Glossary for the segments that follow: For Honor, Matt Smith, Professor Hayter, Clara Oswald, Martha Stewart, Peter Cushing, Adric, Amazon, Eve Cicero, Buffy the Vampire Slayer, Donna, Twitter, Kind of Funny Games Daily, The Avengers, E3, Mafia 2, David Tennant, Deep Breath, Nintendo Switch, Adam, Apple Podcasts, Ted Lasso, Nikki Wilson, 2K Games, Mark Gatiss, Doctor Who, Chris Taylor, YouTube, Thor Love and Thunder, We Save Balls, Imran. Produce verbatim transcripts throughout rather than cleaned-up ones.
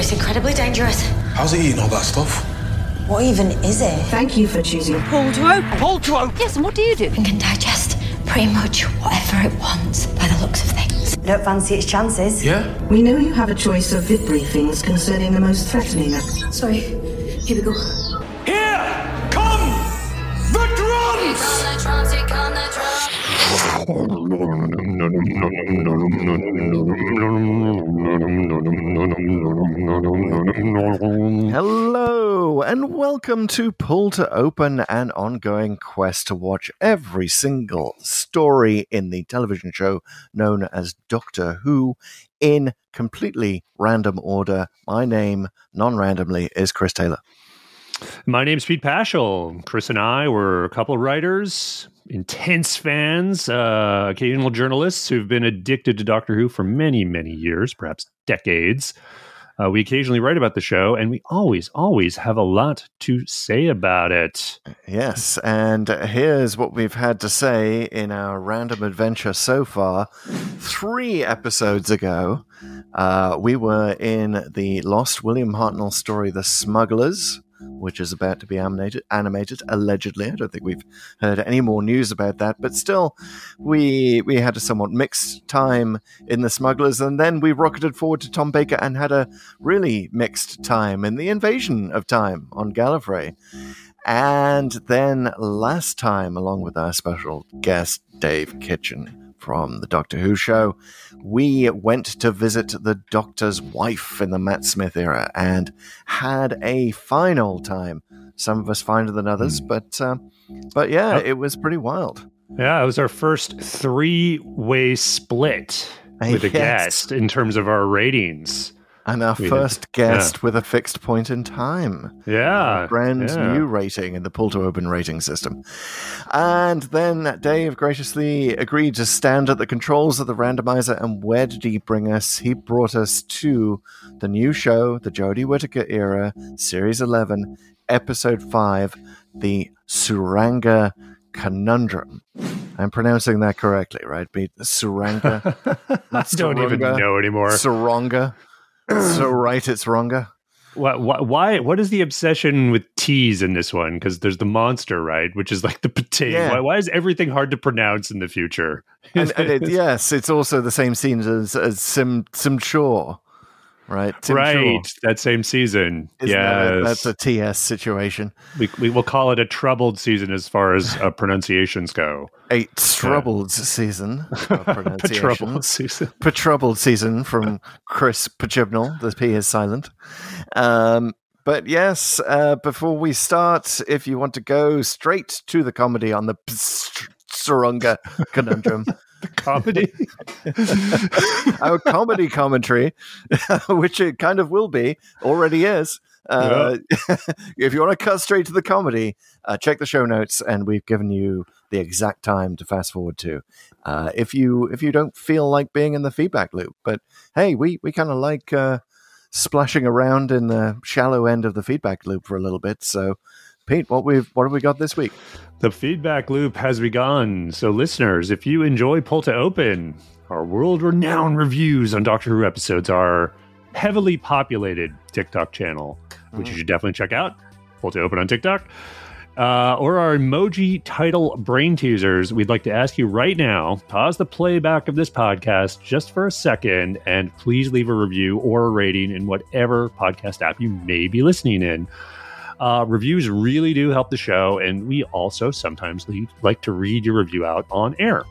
It's incredibly dangerous. How's he eating all that stuff? What even is it? Thank you for choosing Paul to open. Paul to open. Yes, and what do you do? It can digest pretty much whatever it wants by the looks of things. Don't fancy its chances. Yeah? We know you have a choice of vid briefings concerning the most threatening. Sorry. Here we go. Here come the drums! Hello and welcome to Pull to Open, an ongoing quest to watch every single story in the television show known as Doctor Who in completely random order. My name, non-randomly, is Chris Taylor. My name's Pete Paschal. Chris and I were a couple of writers, intense fans, uh, occasional journalists who've been addicted to Doctor Who for many, many years, perhaps decades. Uh, we occasionally write about the show, and we always, always have a lot to say about it. Yes, and here's what we've had to say in our random adventure so far. Three episodes ago, uh, we were in the lost William Hartnell story, The Smugglers, which is about to be animated, animated, allegedly. I don't think we've heard any more news about that. But still, we we had a somewhat mixed time in The Smugglers. And then we rocketed forward to Tom Baker and had a really mixed time in The Invasion of Time on Gallifrey. And then last time, along with our special guest, Dave Kitchen from The Doctor Who Show, we went to visit the Doctor's Wife in the Matt Smith era and had a fine old time. Some of us finer than others, but uh, but yeah, it was pretty wild. Yeah, it was our first three-way split with yes. a guest in terms of our ratings. And our we first did. guest yeah. with a fixed point in time. Yeah. A brand yeah. new rating in the Pull to Open rating system. And then Dave graciously agreed to stand at the controls of the randomizer. And where did he bring us? He brought us to the new show, the Jodie Whittaker era, Series eleven, Episode five, The Tsuranga Conundrum. I'm pronouncing that correctly, right? Be Tsuranga. I don't Tsuranga, even know anymore. Tsuranga. So right, it's wronger. What, what, why? What is the obsession with T's in this one? Because there's the monster, right? Which is like the Pting. Yeah. Why, why is everything hard to pronounce in the future? and, and it, yes, it's also the same scene as, as Sim Sim Shaw, right? Tim right, Shaw. That same season. Yeah, that that's a T S situation. We we will call it a troubled season as far as uh, pronunciations go. A troubled yeah. season. Troubled season. Troubled season from Chris Chibnall. The P is silent. Um, but yes, uh, before we start, if you want to go straight to the comedy on the Tsuranga Conundrum. The comedy? Our comedy commentary, which it kind of will be, already is. Uh, yeah. If you want to cut straight to the comedy, uh, check the show notes, and we've given you the exact time to fast forward to. Uh, if you if you don't feel like being in the feedback loop, but hey, we, we kind of like uh, splashing around in the shallow end of the feedback loop for a little bit. So, Pete, what we've what have we got this week? The feedback loop has begun. So, listeners, if you enjoy Pull to Open, our world-renowned reviews on Doctor Who episodes are heavily populated TikTok channel, which you should definitely check out. Pull to Open on TikTok. Uh, or our emoji title brain teasers. We'd like to ask you right now, pause the playback of this podcast just for a second and please leave a review or a rating in whatever podcast app you may be listening in. Uh, reviews really do help the show, and we also sometimes lead, like to read your review out on air.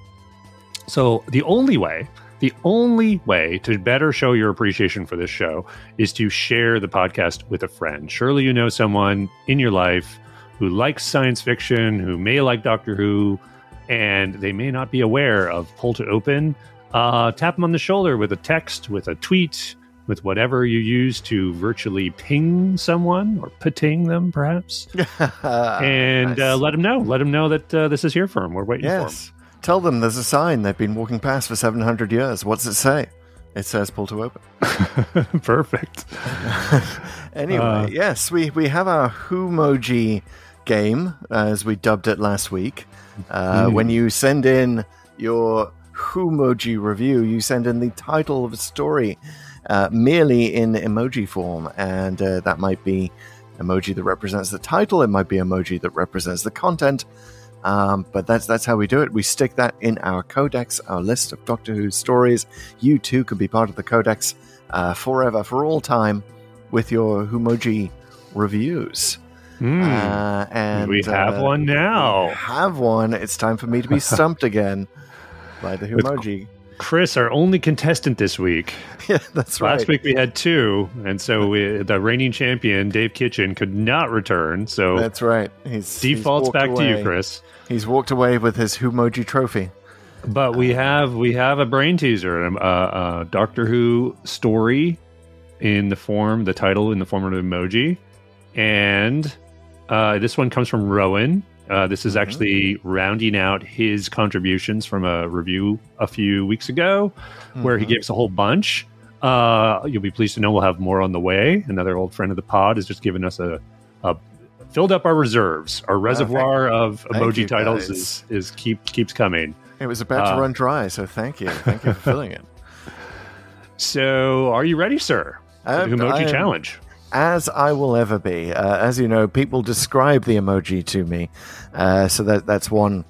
So the only way The only way to better show your appreciation for this show is to share the podcast with a friend. Surely you know someone in your life who likes science fiction, who may like Doctor Who, and they may not be aware of Pull to Open. Uh, tap them on the shoulder with a text, with a tweet, with whatever you use to virtually ping someone or pting them, perhaps. and nice. uh, let them know. Let them know that uh, this is here for them. We're waiting yes. for them. Tell them there's a sign they've been walking past for seven hundred years. What's it say? It says Pull to Open. Perfect. anyway, uh, yes, we, we have our Whomoji game, as we dubbed it last week. Uh, mm. When you send in your Whomoji review, you send in the title of a story uh, merely in emoji form, and uh, that might be emoji that represents the title, it might be emoji that represents the content, um, but that's that's how we do it. We stick that in our codex, our list of Doctor Who stories. You too can be part of the codex uh, forever, for all time, with your Humoji reviews. Mm. Uh, and we have uh, one now. Have one. It's time for me to be stumped again by the Humoji. Chris, our only contestant this week. Yeah, that's right. Last week we had two, and so we, the reigning champion, Dave Kitchen, could not return. So that's right. He's defaults he's back away. to you, Chris. He's walked away with his Humoji trophy. But we have we have a brain teaser, a, a Doctor Who story in the form, the title in the form of an emoji, and uh, this one comes from Rowan. Uh, this is actually rounding out his contributions from a review a few weeks ago, mm-hmm. where he gives a whole bunch. Uh, you'll be pleased to know we'll have more on the way. Another old friend of the pod has just given us a, a filled up our reserves. Our reservoir oh, of emoji you, titles is, is keep keeps coming. It was about uh, to run dry, so thank you. Thank you for filling it. So are you ready, sir? The emoji I'm... challenge. As I will ever be. Uh, as you know, people describe the emoji to me, uh, so that that's one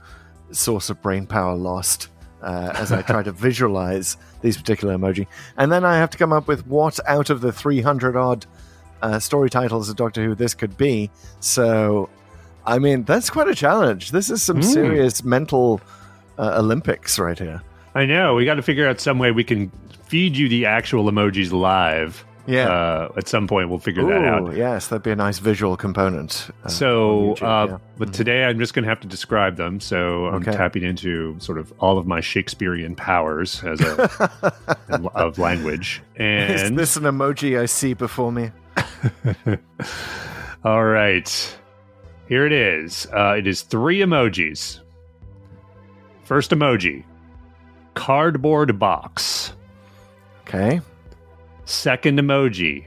source of brain power lost uh, as I try to visualize these particular emoji. And then I have to come up with what out of the three hundred odd uh, story titles of Doctor Who this could be. So, I mean, that's quite a challenge. This is some mm. serious mental uh, Olympics right here. I know. We got to figure out some way we can feed you the actual emojis live. Yeah. Uh, at some point, we'll figure Ooh, that out. Yes, that'd be a nice visual component. Uh, so, YouTube, uh, yeah. but mm-hmm. today I'm just going to have to describe them. So I'm okay. tapping into sort of all of my Shakespearean powers as a, of language. And is this an emoji I see before me? All right, here it is. Uh, it is three emojis. First emoji, cardboard box. Okay. Second emoji,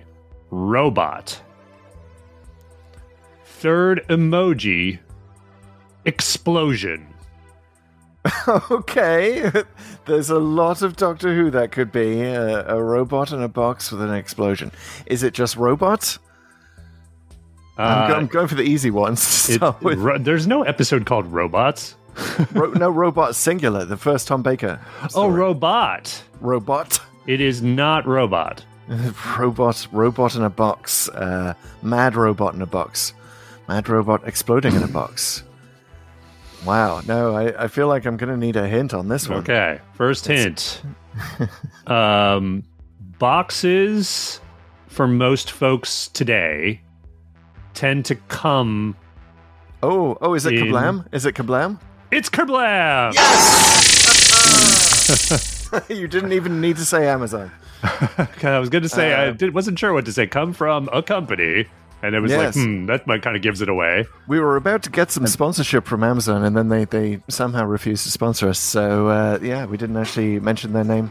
robot. Third emoji, explosion. Okay. There's a lot of Doctor Who that could be. Uh, a robot and a box with an explosion. Is it just robots? Uh, I'm, go- I'm going for the easy ones. It, ro- there's no episode called Robots. ro- no, Robot Singular, the first Tom Baker. Story. Oh, Robot. Robot. It is not Robot. Robot, robot in a box. Uh, mad robot in a box. Mad robot exploding in a box. Wow. No, I, I feel like I'm going to need a hint on this one. Okay. First hint. um, boxes, for most folks today, tend to come. Oh, oh, is it in... Kerblam? Is it Kerblam? It's Kerblam! Yes! You didn't even need to say Amazon. I was going to say, uh, I did, wasn't sure what to say. Come from a company. And it was yes. like, hmm, that might kind of gives it away. We were about to get some sponsorship from Amazon, and then they, they somehow refused to sponsor us. So, uh, yeah, we didn't actually mention their name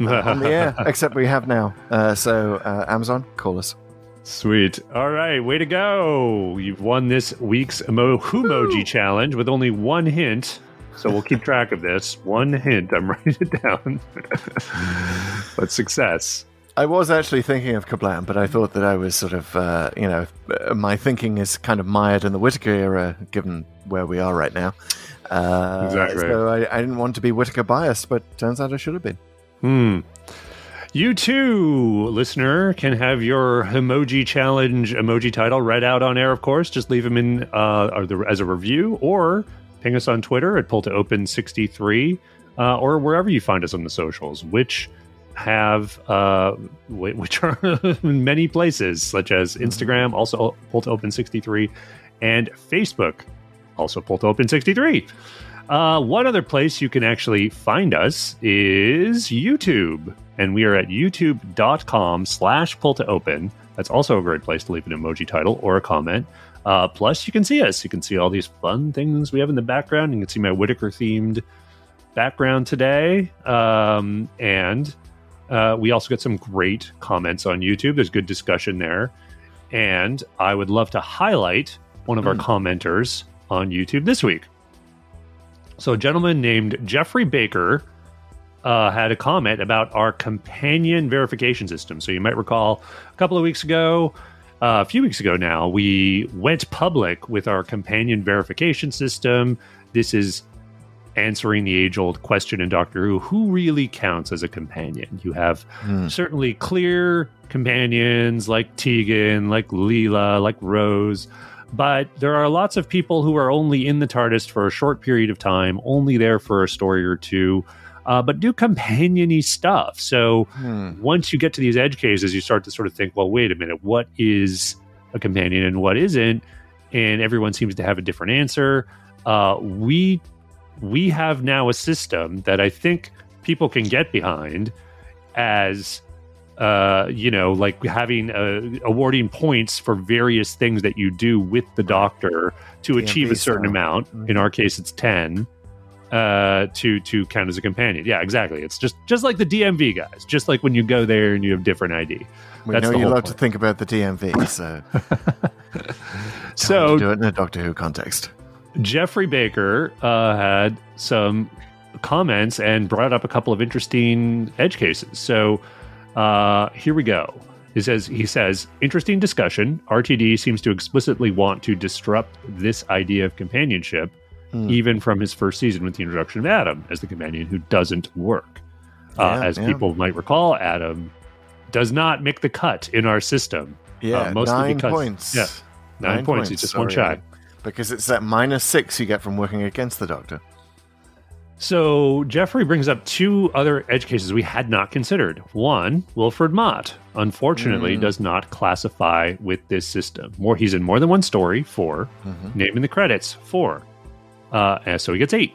uh, on the air, except we have now. Uh, so, uh, Amazon, call us. Sweet. All right, way to go. You've won this week's Emo- Humoji Challenge with only one hint. So we'll keep track of this. One hint. I'm writing it down. But success. I was actually thinking of Kerblam, but I thought that I was sort of, uh, you know, my thinking is kind of mired in the Whittaker era, given where we are right now. Uh, exactly. So I, I didn't want to be Whittaker biased, but turns out I should have been. Hmm. You too, listener, can have your Emoji Challenge emoji title read out on air, of course. Just leave them in uh, as a review, or ping us on Twitter at Pull to Open sixty-three, uh, or wherever you find us on the socials, which have uh, which are in many places, such as Instagram, also Pull to Open sixty-three, and Facebook, also Pull to Open sixty-three. Uh, one other place you can actually find us is YouTube, and we are at youtube.com slash pull to open. That's also a great place to leave an emoji title or a comment. Uh, plus, you can see us. You can see all these fun things we have in the background. You can see my Whittaker-themed background today. Um, and uh, we also get some great comments on YouTube. There's good discussion there. And I would love to highlight one of mm. our commenters on YouTube this week. So a gentleman named Jeffrey Baker uh, had a comment about our companion verification system. So you might recall a couple of weeks ago, uh, a few weeks ago now, we went public with our companion verification system. This is answering the age-old question in Doctor Who, who really counts as a companion? You have mm. certainly clear companions like Tegan, like Leela, like Rose, but there are lots of people who are only in the TARDIS for a short period of time, only there for a story or two, uh, but do companion-y stuff. So mm. once you get to these edge cases, you start to sort of think, well, wait a minute, what is a companion and what isn't? And everyone seems to have a different answer. Uh, we... We have now a system that I think people can get behind as, uh, you know, like having uh, awarding points for various things that you do with the Doctor to Can't achieve a certain so. amount. Mm-hmm. In our case, it's ten uh, to to count as a companion. Yeah, exactly. It's just just like the D M V guys, just like when you go there and you have different I D. We That's know you love point. to think about the D M V, so so to do it in a Doctor Who context. Jeffrey Baker uh, had some comments and brought up a couple of interesting edge cases. So uh, here we go. He says, he says, interesting discussion. R T D seems to explicitly want to disrupt this idea of companionship, mm. even from his first season with the introduction of Adam as the companion who doesn't work. Uh, yeah, as yeah. people might recall, Adam does not make the cut in our system. Yeah, uh, mostly nine because, points. Yeah, nine, nine points. He's just sorry. one shy. Because it's that minus six you get from working against the Doctor. So Jeffrey brings up two other edge cases we had not considered. One, Wilfred Mott, unfortunately, mm. does not classify with this system. More, he's in more than one story, four. Mm-hmm. Name in the credits, four. Uh, and so he gets eight.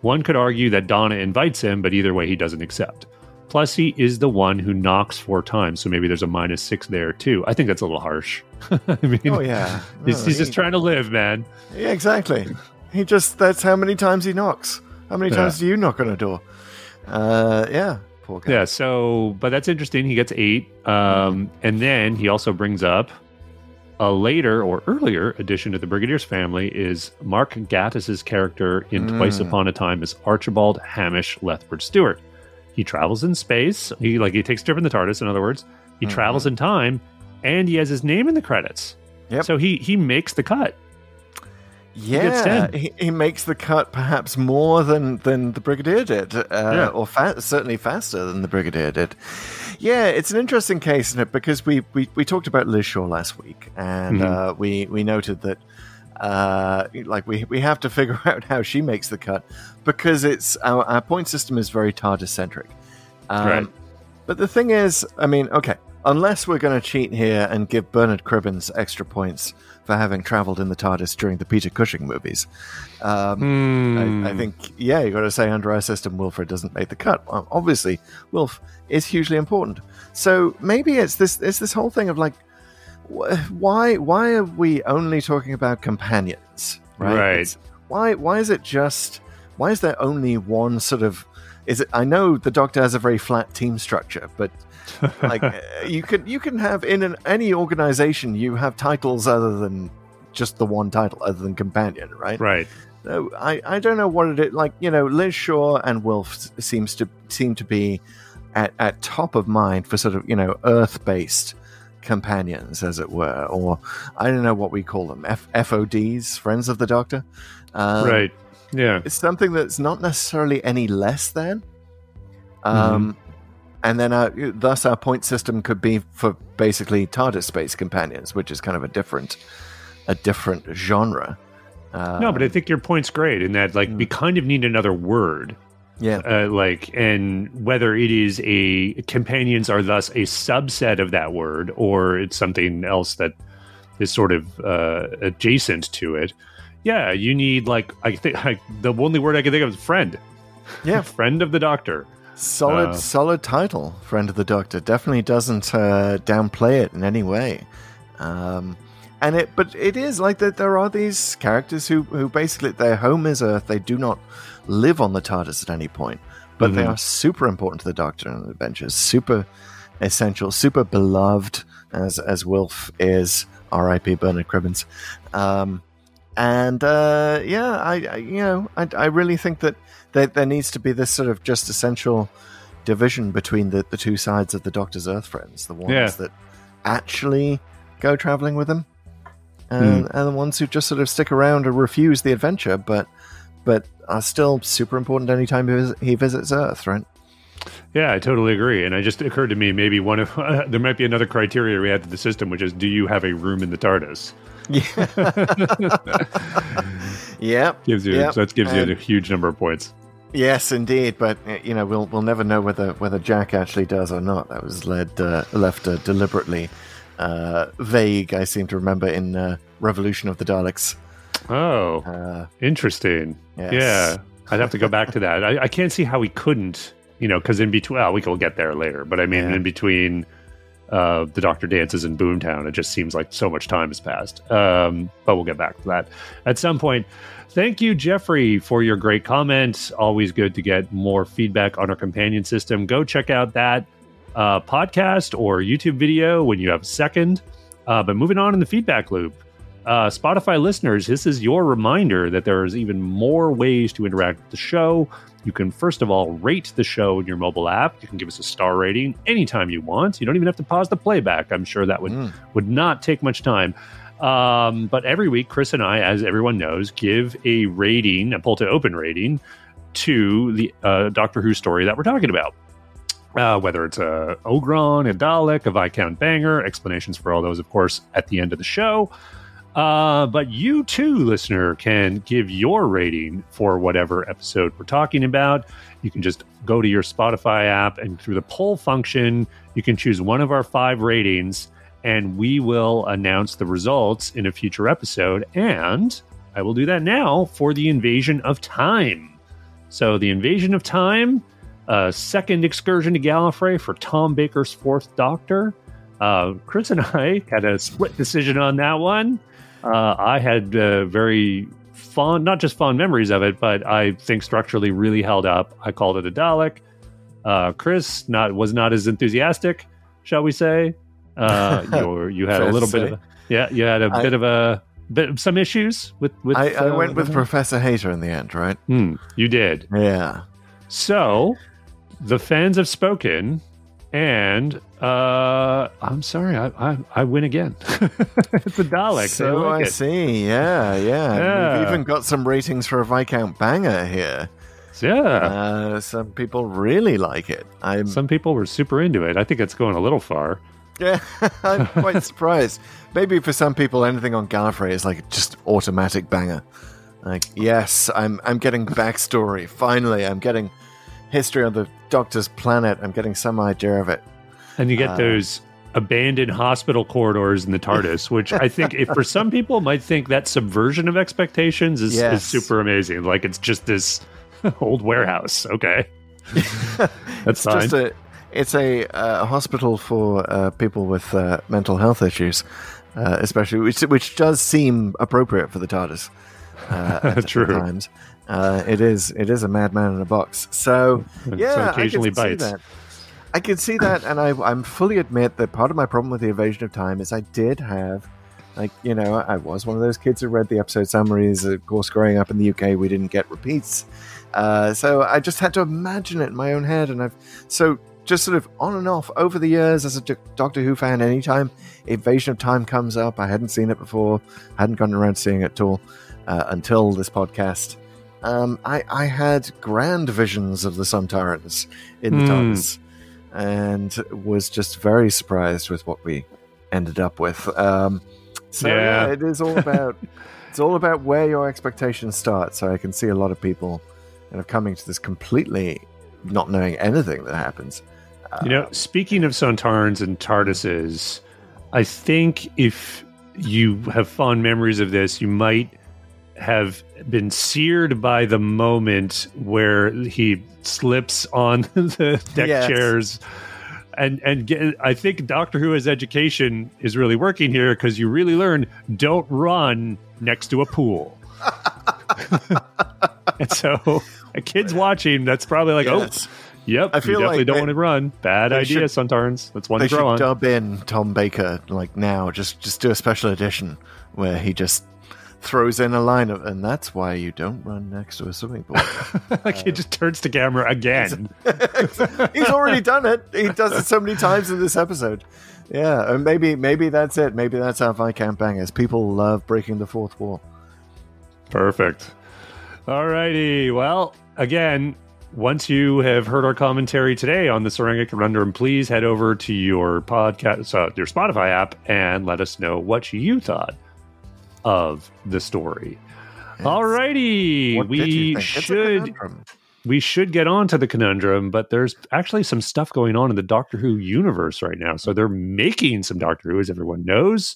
One could argue that Donna invites him, but either way, he doesn't accept. Plus, he is the one who knocks four times, so maybe there's a minus six there, too. I think that's a little harsh. I mean, oh, yeah. No, he's, he's he, just trying to live, man. Yeah, exactly. He just, that's how many times he knocks. How many yeah. times do you knock on a door? Uh, yeah. Poor guy. Yeah, so, but that's interesting. He gets eight. Um, and then he also brings up a later or earlier addition to the Brigadier's family is Mark Gatiss' character in mm. Twice Upon a Time as Archibald Hamish Lethbridge Stewart. He travels in space. He like he takes a trip in the TARDIS, in other words. He mm-hmm. travels in time, and he has his name in the credits. Yep. So he he makes the cut. Yeah, he, he, he makes the cut perhaps more than, than the Brigadier did, uh, yeah. or fa- certainly faster than the Brigadier did. Yeah, it's an interesting case, isn't it? Because we, we, we talked about Liz Shaw last week, and mm-hmm. uh, we, we noted that uh, like we, we have to figure out how she makes the cut, because it's our, our point system is very TARDIS-centric. Um, right. But the thing is, I mean, okay, unless we're going to cheat here and give Bernard Cribbins extra points for having traveled in the TARDIS during the Peter Cushing movies, um, mm. I, I think, yeah, you've got to say under our system, Wilfred doesn't make the cut. Obviously, Wilf is hugely important. So maybe it's this it's this whole thing of like, why why are we only talking about companions, right? Right. Why why is it just? Why is there only one sort of? Is it? I know the Doctor has a very flat team structure, but like you can you can have in an, any organization you have titles other than just the one title, other than companion, right? Right. So I, I don't know what it is. Like, you know, Liz Shaw and Wolf seems to seem to be at, at top of mind for sort of, you know, Earth based companions, as it were, or I don't know what we call them, F- FODs, friends of the Doctor, um, right? Yeah, it's something that's not necessarily any less than. Um, mm-hmm. And then our, thus our point system could be for basically TARDIS space companions, which is kind of a different, a different genre. Uh, no, but I think your point's great in that, like, mm. we kind of need another word. Yeah. Uh, like, and whether it is a companions are thus a subset of that word, or it's something else that is sort of uh, adjacent to it. Yeah, you need, like, I think I, the only word I can think of is friend. Yeah. Friend of the Doctor. Solid, uh, solid title, Friend of the Doctor. Definitely doesn't uh, downplay it in any way. Um, and it, but it is like that. There are these characters who, who basically their home is Earth. They do not live on the TARDIS at any point, but mm-hmm. they are super important to the Doctor and the Adventures. Super essential, super beloved, as as Wilf is. R I P Bernard Cribbins. Um, And uh, yeah, I, I you know I, I really think that there, there needs to be this sort of just essential division between the, the two sides of the Doctor's Earth friends, the ones yeah. that actually go travelling with him, and, mm. and the ones who just sort of stick around and refuse the adventure, but but are still super important anytime he visits Earth, right? Yeah, I totally agree. And it just occurred to me, maybe one of uh, there might be another criteria we add to the system, which is, do you have a room in the TARDIS? Yeah, yep, gives you yep. that gives and, you a huge number of points. Yes, indeed. But you know, we'll we'll never know whether whether Jack actually does or not. That was led uh, left uh, deliberately uh, vague. I seem to remember in uh, Revolution of the Daleks. Oh, uh, interesting. Yes. Yeah, I'd have to go back to that. I, I can't see how he couldn't. You know, because in between, well, we will get there later. But I mean, yeah. in between uh, the Doctor dances in Boomtown, it just seems like so much time has passed. Um, but we'll get back to that at some point. Thank you, Jeffrey, for your great comments. Always good to get more feedback on our companion system. Go check out that uh, podcast or YouTube video when you have a second. Uh, but moving on in the feedback loop. Uh, Spotify listeners, this is your reminder that there is even more ways to interact with the show. You can, first of all, rate the show in your mobile app. You can give us a star rating anytime you want. You don't even have to pause the playback. I'm sure that would, mm. would not take much time. Um, but every week, Chris and I, as everyone knows, give a rating, a pull to open rating, to the uh, Doctor Who story that we're talking about. Uh, whether it's a Ogron, a Dalek, a Viscount Banger, explanations for all those, of course, at the end of the show. Uh, but you too, listener, can give your rating for whatever episode we're talking about. You can just go to your Spotify app, and through the poll function, you can choose one of our five ratings, and we will announce the results in a future episode. And I will do that now for The Invasion of Time. So The Invasion of Time, a second excursion to Gallifrey for Tom Baker's fourth Doctor. Uh, Chris and I had a split decision on that one. Uh, I had uh, very fond, not just fond memories of it, but I think structurally really held up. I called it a Dalek. Uh, Chris not was not as enthusiastic, shall we say? Uh, you you had a little bit of a, yeah, you had a I, bit of a bit some issues with. with I, I uh, went with Professor Hayter in the end, right? Mm, you did, yeah. So the fans have spoken. And uh, I'm sorry, I I, I win again. It's a Dalek. So I, like I see, yeah, yeah. yeah. We've even got some ratings for a Viscount Banger here. Yeah. Uh, some people really like it. I'm... Some people were super into it. I think it's going a little far. Yeah, I'm quite surprised. Maybe for some people, anything on Gallifrey is like just automatic banger. Like, yes, I'm I'm getting backstory. Finally, I'm getting... history on the Doctor's planet. I'm getting some idea of it. And you get uh, those abandoned hospital corridors in the TARDIS, which I think if for some people might think that subversion of expectations is, yes. is super amazing. Like it's just this old warehouse. Okay. That's it's fine. Just a, it's a uh, hospital for uh, people with uh, mental health issues, uh, especially, which, which does seem appropriate for the TARDIS. Uh, True. Times. Uh, it is it is a madman in a box. So, yeah, so I can see that. I can see that, and I I'm fully admit that part of my problem with The Invasion of Time is I did have, like, you know, I was one of those kids who read the episode summaries. Of course, growing up in the U K, we didn't get repeats. Uh, so I just had to imagine it in my own head, and I've... So, just sort of on and off over the years as a Doctor Who fan, anytime Invasion of Time comes up, I hadn't seen it before, hadn't gotten around to seeing it at all uh, until this podcast. Um, I, I had grand visions of the Sun Tyrants in the mm. TARDIS, and was just very surprised with what we ended up with. Um, so yeah. yeah, it is all about it's all about where your expectations start. So I can see a lot of people kind of coming to this completely not knowing anything that happens. Uh, you know, speaking of Sun Tyrants and TARDISes, I think if you have fond memories of this, you might have been seared by the moment where he slips on the deck yes. chairs. And and get, I think Doctor Who as education is really working here, because you really learn, don't run next to a pool. And so a kid's watching, that's probably like, yes. oh, yep, I feel you definitely like don't they, want to run. Bad idea, should, Suntarns. That's one to grow on. They should dub in Tom Baker, like now, just just do a special edition where he just... throws in a line of, and that's why you don't run next to a swimming pool. Like, um, he just turns to camera again. He's, he's already done it. He does it so many times in this episode. Yeah, and maybe maybe that's it. Maybe that's how Viscount Bang is. People love breaking the fourth wall. Perfect. All righty. Well, again, once you have heard our commentary today on the Tsuranga Conundrum, please head over to your podcast, uh, your Spotify app, and let us know what you thought of the story. Yes. All righty. We should we should get on to the conundrum, but there's actually some stuff going on in the Doctor Who universe right now. So they're making some Doctor Who, as everyone knows.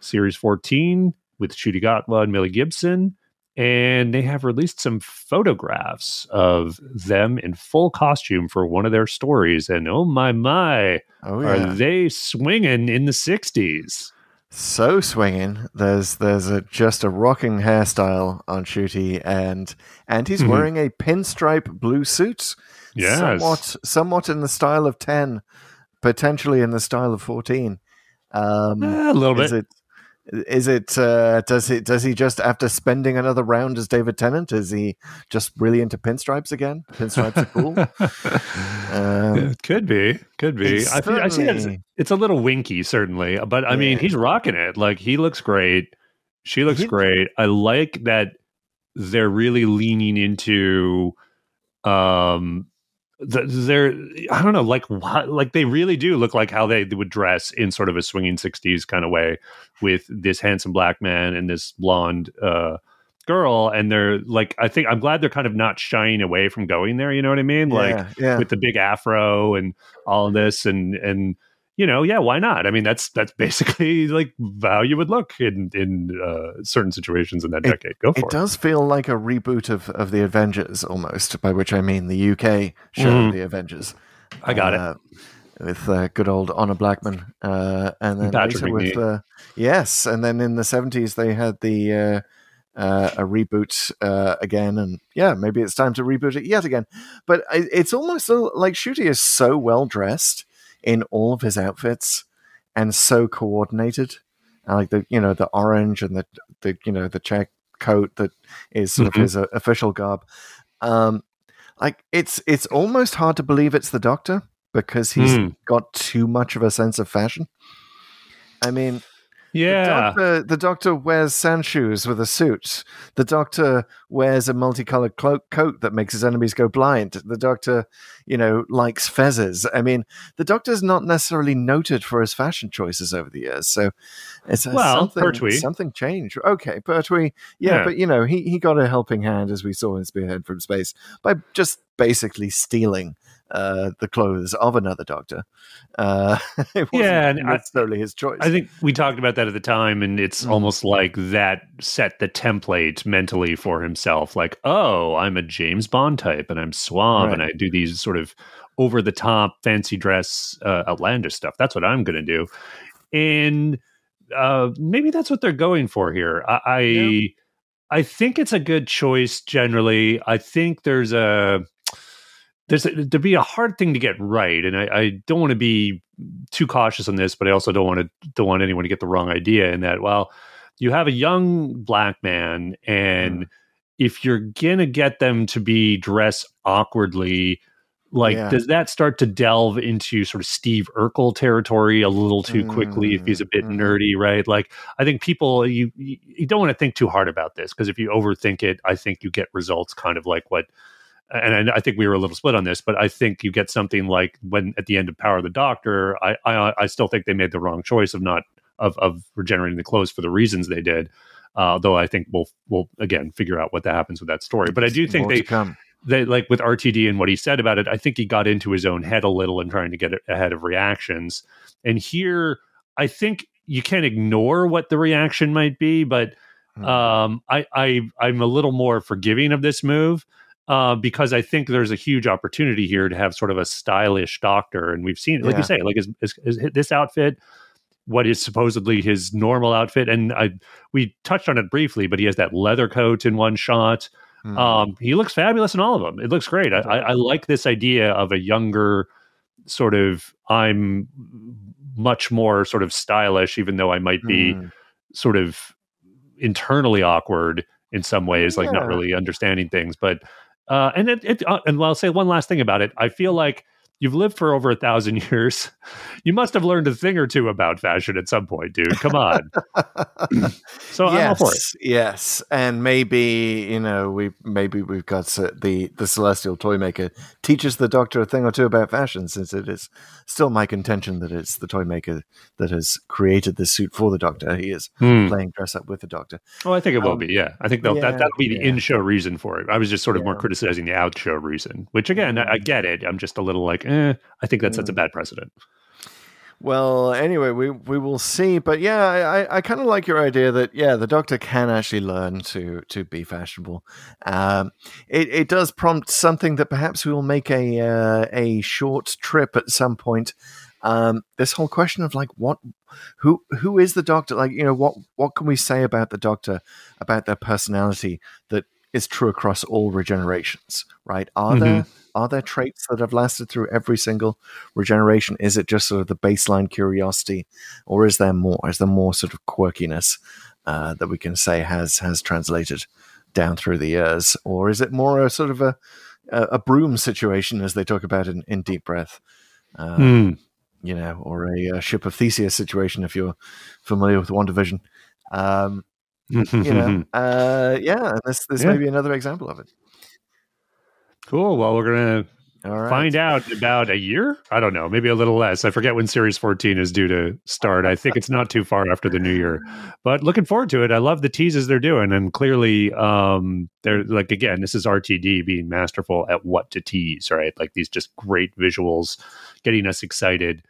Series fourteen with Ncuti Gatwa and Millie Gibson. And they have released some photographs of them in full costume for one of their stories. And oh my, my, oh, yeah. Are they swinging in the sixties? So swinging. There's there's a, just a rocking hairstyle on Ncuti, and and he's mm-hmm. wearing a pinstripe blue suit. Yes. Somewhat, somewhat in the style of ten, potentially in the style of fourteen. Um, a little bit. Is it, Is it, uh, does it, does he just, after spending another round as David Tennant, is he just really into pinstripes again? Pinstripes are cool. Um, it could be, could be. I, I see it's, it's a little winky, certainly, but I yeah. mean, he's rocking it. Like, he looks great. She looks he, great. I like that they're really leaning into, um, the, they're, I don't know, like, what, like they really do look like how they would dress in sort of a swinging sixties kind of way, with this handsome black man and this blonde uh, girl. And they're like, I think I'm glad they're kind of not shying away from going there. You know what I mean? Like yeah, yeah. with the big afro and all of this and, and, you know, yeah, why not? I mean, that's, that's basically like how you would look in, in uh, certain situations in that it, decade. Go for it. It does feel like a reboot of, of The Avengers almost, by which I mean the U K show mm. The Avengers. I got uh, it. With uh, good old Honor Blackman. Uh, and then Patrick later with, uh, yes. And then in the seventies, they had the, uh, uh, a reboot uh, again. And yeah, maybe it's time to reboot it yet again. But I, it's almost like Ncuti is so well dressed in all of his outfits and so coordinated. I like the, you know, the orange and the, the, you know, the check coat that is sort mm-hmm. of his uh, official garb. Um, like it's, it's almost hard to believe it's the Doctor, because he's mm. got too much of a sense of fashion. I mean, yeah, the doctor, the doctor wears sand shoes with a suit. The Doctor wears a multicolored cloak coat that makes his enemies go blind. The Doctor, you know, likes fezzes. I mean, the Doctor's not necessarily noted for his fashion choices over the years. So it's uh, well, something, Pertwee. something changed. Okay, Pertwee. Yeah, yeah, but you know, he, he got a helping hand, as we saw in Spearhead from Space, by just basically stealing Uh, the clothes of another Doctor. Uh, it wasn't yeah, necessarily his choice. I think we talked about that at the time, and it's mm. almost like that set the template mentally for himself. Like, oh, I'm a James Bond type, and I'm suave, right. and I do these sort of over-the-top, fancy dress, uh, outlandish stuff. That's what I'm going to do. And uh, maybe that's what they're going for here. I, I, yeah. I think it's a good choice, generally. I think there's a... There's a, there'd be a hard thing to get right, and I, I don't want to be too cautious on this, but I also don't want to don't want anyone to get the wrong idea in that. Well, you have a young black man, and mm. if you're gonna get them to be dressed awkwardly, like yeah. does that start to delve into sort of Steve Urkel territory a little too mm. quickly? If he's a bit mm. nerdy, right? Like, I think people you you don't want to think too hard about this, because if you overthink it, I think you get results kind of like what. And I, I think we were a little split on this, but I think you get something like when at the end of Power of the Doctor, I I, I still think they made the wrong choice of not of, of regenerating the clothes for the reasons they did. Uh, though I think we'll we'll again figure out what that happens with that story. But I do think they they like with R T D and what he said about it. I think he got into his own head a little and trying to get ahead of reactions. And here, I think you can't ignore what the reaction might be, but um, I, I I'm a little more forgiving of this move. Uh, because I think there's a huge opportunity here to have sort of a stylish Doctor. And we've seen, like yeah. you say, like his, his, his, this outfit, what is supposedly his normal outfit. And I we touched on it briefly, but he has that leather coat in one shot. Mm. Um, he looks fabulous in all of them. It looks great. I, I, I like this idea of a younger sort of, I'm much more sort of stylish, even though I might be mm. sort of, internally awkward in some ways, yeah. like not really understanding things. But uh, and it, it uh, and I'll say one last thing about it. I feel like you've lived for over a thousand years. You must have learned a thing or two about fashion at some point, dude. Come on. So yes, I'm all for it. Yes, and maybe you know we maybe we've got the the Celestial Toymaker teaches the Doctor a thing or two about fashion, since it is still my contention that it's the Toymaker that has created this suit for the Doctor. He is mm. playing dress up with the Doctor. Oh, I think it um, will be. Yeah, I think yeah, that that'll be the yeah. in-show reason for it. I was just sort of yeah. more criticizing the out-show reason, which again I, I get it. I'm just a little like. Eh, I think that sets a bad precedent. Well, anyway, we we will see. But yeah, I, I kind of like your idea that yeah, the Doctor can actually learn to to be fashionable. Um, it it does prompt something that perhaps we will make a uh, a short trip at some point. Um, this whole question of like what, who who is the Doctor? Like you know what what can we say about the Doctor, about their personality that is true across all regenerations, right? Are mm-hmm. there are there traits that have lasted through every single regeneration? Is it just sort of the baseline curiosity, or is there more? Is there more sort of quirkiness uh, that we can say has has translated down through the years, or is it more a sort of a a, a broom situation, as they talk about in, in Deep Breath? Um, mm. You know, or a, a Ship of Theseus situation, if you're familiar with WandaVision. Um, you know, uh, yeah, this this yeah. may be another example of it. Cool. Well, we're gonna right. find out in about a year. I don't know, maybe a little less. I forget when Series fourteen is due to start. I think it's not too far after the new year. But looking forward to it. I love the teases they're doing, and clearly, um, they're like again, this is R T D being masterful at what to tease, right? Like these just great visuals, getting us excited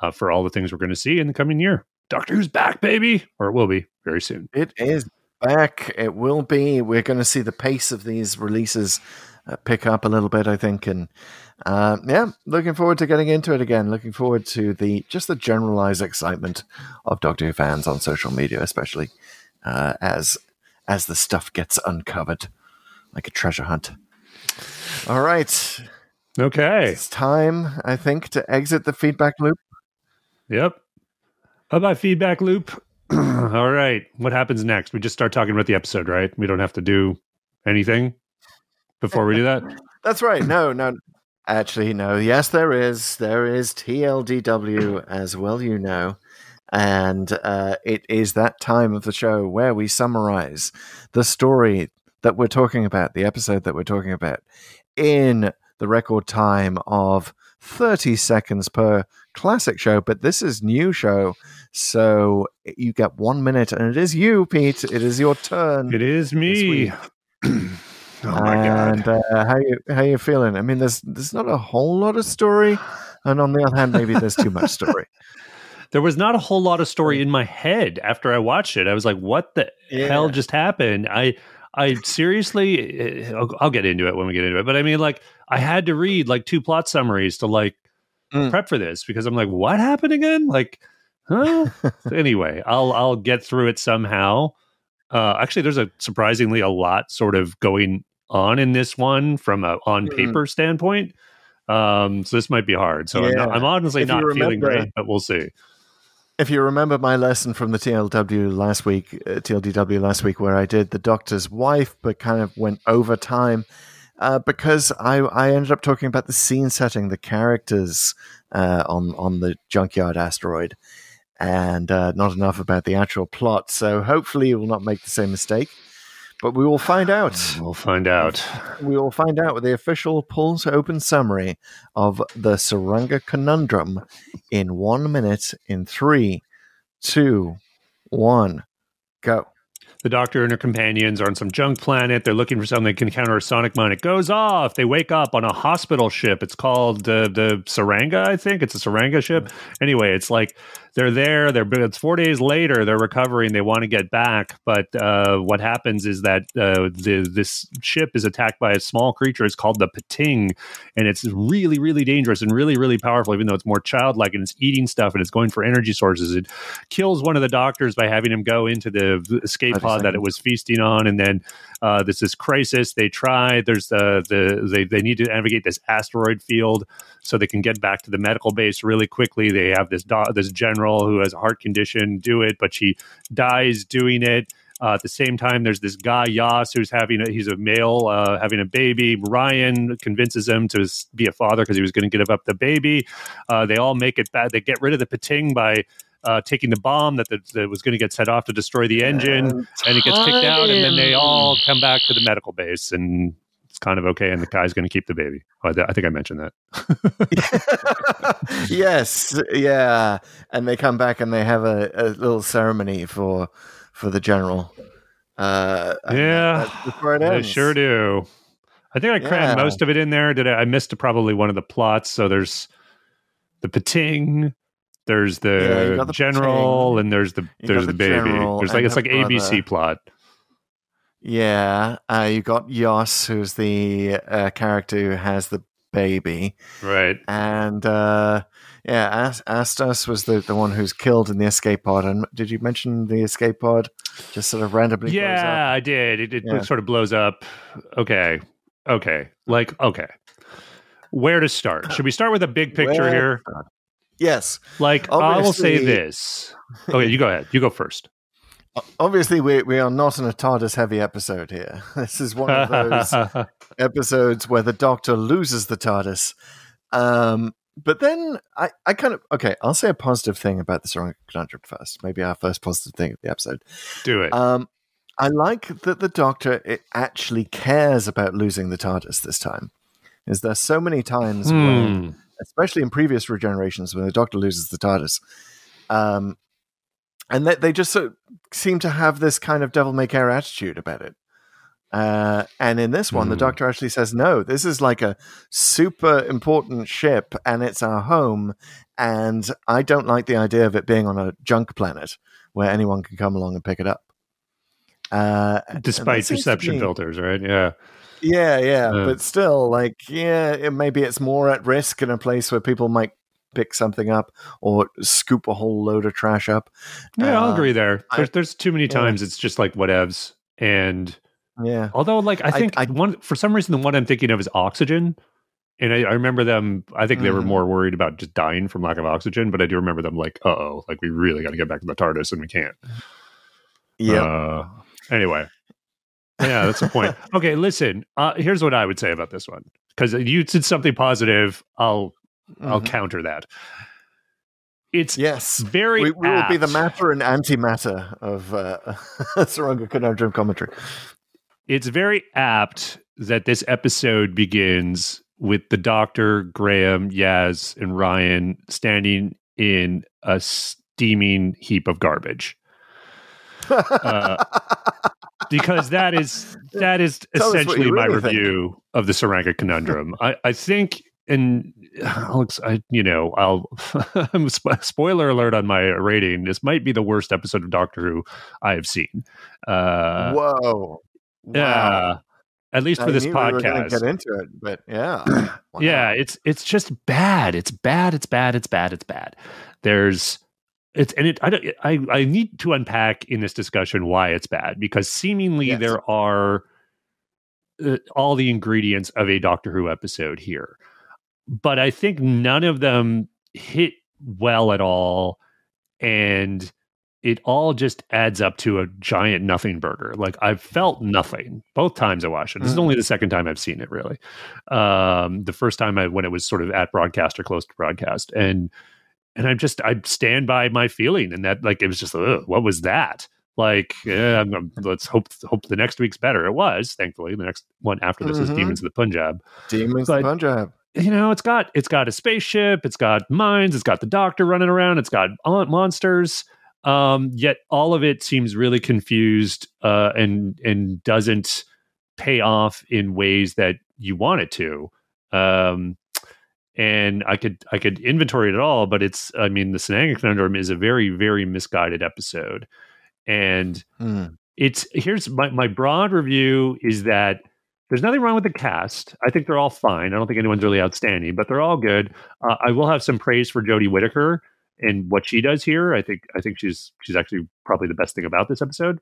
uh, for all the things we're going to see in the coming year. Doctor Who's back, baby, or it will be very soon. It is back. It will be. We're going to see the pace of these releases uh, pick up a little bit, I think. And uh, yeah, looking forward to getting into it again. Looking forward to the just the generalized excitement of Doctor Who fans on social media, especially uh, as as the stuff gets uncovered like a treasure hunt. All right. Okay. It's time, I think, to exit the feedback loop. Yep. About feedback loop. All right. What happens next? We just start talking about the episode, right? We don't have to do anything before we do that? That's right. No, no. Actually, no. Yes, there is. There is T L D W, as well you know. And uh, it is that time of the show where we summarize the story that we're talking about, the episode that we're talking about, in the record time of thirty seconds per classic show, but this is new show, so you get one minute, and it is you, Pete. It is your turn. It is me. Oh my and, god! Uh, how you how you feeling? I mean, there's there's not a whole lot of story, and on the other hand, maybe there's too much story. There was not a whole lot of story in my head after I watched it. I was like, "What the yeah. hell just happened?" I. I seriously, I'll, I'll get into it when we get into it. But I mean, like, I had to read like two plot summaries to like mm. prep for this because I'm like, what happened again? Like, huh? Anyway, I'll I'll get through it somehow. Uh, actually, there's a surprisingly a lot sort of going on in this one from a on paper mm. standpoint. Um, so this might be hard. So yeah. I'm, not, I'm honestly if not feeling great, but we'll see. If you remember my lesson from the T L W last week, uh, T L D W last week, where I did The Doctor's Wife, but kind of went over time uh, because I, I ended up talking about the scene setting, the characters uh, on, on the junkyard asteroid, and uh, not enough about the actual plot. So hopefully you will not make the same mistake, but we will find out. We'll find out. We will find out with the official pull-to-open summary of The Tsuranga Conundrum in one minute, in three, two, one, go. The Doctor and her companions are on some junk planet. They're looking for something that can counter a sonic mine. It goes off. They wake up on a hospital ship. It's called uh, the Tsuranga, I think. It's a Tsuranga ship. Anyway, it's like they're there. They're It's four days later. They're recovering. They want to get back. But uh, what happens is that uh, the, this ship is attacked by a small creature. It's called the Pting. And it's really, really dangerous and really, really powerful, even though it's more childlike. And it's eating stuff. And it's going for energy sources. It kills one of the doctors by having him go into the escape pod that it was feasting on, and then uh, there's this crisis. They try. There's uh, the they they need to navigate this asteroid field so they can get back to the medical base really quickly. They have this do- this general who has a heart condition do it, but she dies doing it. Uh, at the same time, there's this guy, Yas, who's having a, he's a male, uh, having a baby. Ryan convinces him to be a father because he was going to give up the baby. Uh, they all make it bad. They get rid of the Pting by uh, taking the bomb that, the, that was going to get set off to destroy the engine. And it gets kicked out. And then they all come back to the medical base. And it's kind of okay. And the guy's going to keep the baby. I, th- I think I mentioned that. Yes. Yeah. And they come back and they have a, a little ceremony for... for the general. Uh, yeah, I sure do. I think I crammed yeah. most of it in there. Did I, I missed probably one of the plots. So there's the Pting, there's the, yeah, the general, Pting, and there's the there's the, the baby. There's like it's like brother. A B C plot. Yeah, uh, you got Yas, who's the uh, character who has the baby, right? And uh, yeah, Astas was the, the one who's killed in the escape pod. And did you mention the escape pod? Just sort of randomly. Yeah, blows up. I did. It, it yeah. sort of blows up. Okay, okay, like okay. Where to start? Should we start with a big picture Where? here? Yes. Like obviously, I will say this. Okay, you go ahead. You go first. Obviously, we we are not in a TARDIS heavy episode here. This is one of those episodes where the Doctor loses the TARDIS. Um, but then I, I kind of okay. I'll say a positive thing about the Tsuranga Conundrum first. Maybe our first positive thing of the episode. Do it. Um, I like that the Doctor it actually cares about losing the TARDIS this time. Is there so many times, hmm. when, especially in previous regenerations, when the Doctor loses the TARDIS? Um. And that they just sort of seem to have this kind of devil-may-care attitude about it. Uh, and in this one, mm. the Doctor actually says, no, this is like a super important ship, and it's our home, and I don't like the idea of it being on a junk planet where anyone can come along and pick it up. Uh, Despite reception be, filters, right? Yeah. Yeah, yeah. Uh. But still, like, yeah, it, maybe it's more at risk in a place where people might pick something up or scoop a whole load of trash up. Yeah, uh, I'll agree there. There's, I, there's too many times yeah. it's just like whatevs. And yeah, although like I think I, I, one for some reason the one I'm thinking of is Oxygen, and I, I remember them. I think mm. they were more worried about just dying from lack of oxygen, but I do remember them like, uh oh, like we really got to get back to the TARDIS and we can't. Yeah. Uh, anyway. Yeah, that's the point. Okay, listen. Uh, here's what I would say about this one, because you said something positive. I'll. I'll mm-hmm. counter that. It's yes, very. We, we will be the matter and antimatter of uh, Tsuranga Conundrum commentary. It's very apt that this episode begins with the Doctor, Graham, Yaz, and Ryan standing in a steaming heap of garbage. uh, because that is that is Tell essentially my really review think. of the Tsuranga Conundrum. I, I think. And Alex, I, you know, I'll spoiler alert on my rating. This might be the worst episode of Doctor Who I have seen. Uh, Whoa! Yeah, wow. uh, at least I for this podcast. We get into it, but yeah, wow. yeah, it's it's just bad. It's bad. It's bad. It's bad. It's bad. There's it's and it. I don't. I I need to unpack in this discussion why it's bad, because seemingly yes. there are uh, all the ingredients of a Doctor Who episode here. But I think none of them hit well at all. And it all just adds up to a giant nothing burger. Like, I've felt nothing both times I watched it. This mm. is only the second time I've seen it, really. Um, the first time I when it was sort of at broadcast or close to broadcast. And and I'm just, I stand by my feeling. And that, like, it was just, what was that? Like, yeah, I'm, I'm, let's hope hope the next week's better. It was, thankfully. The next one after this mm-hmm. is Demons of the Punjab. Demons of the Punjab. You know, it's got it's got a spaceship, it's got mines, it's got the Doctor running around, it's got monsters. Um, yet all of it seems really confused uh, and and doesn't pay off in ways that you want it to. Um, and I could I could inventory it all, but it's I mean the Tsuranga Conundrum is a very very misguided episode, and mm. it's here's my my broad review is that. There's nothing wrong with the cast. I think they're all fine. I don't think anyone's really outstanding, but they're all good. Uh, I will have some praise for Jodie Whittaker and what she does here. I think I think she's she's actually probably the best thing about this episode.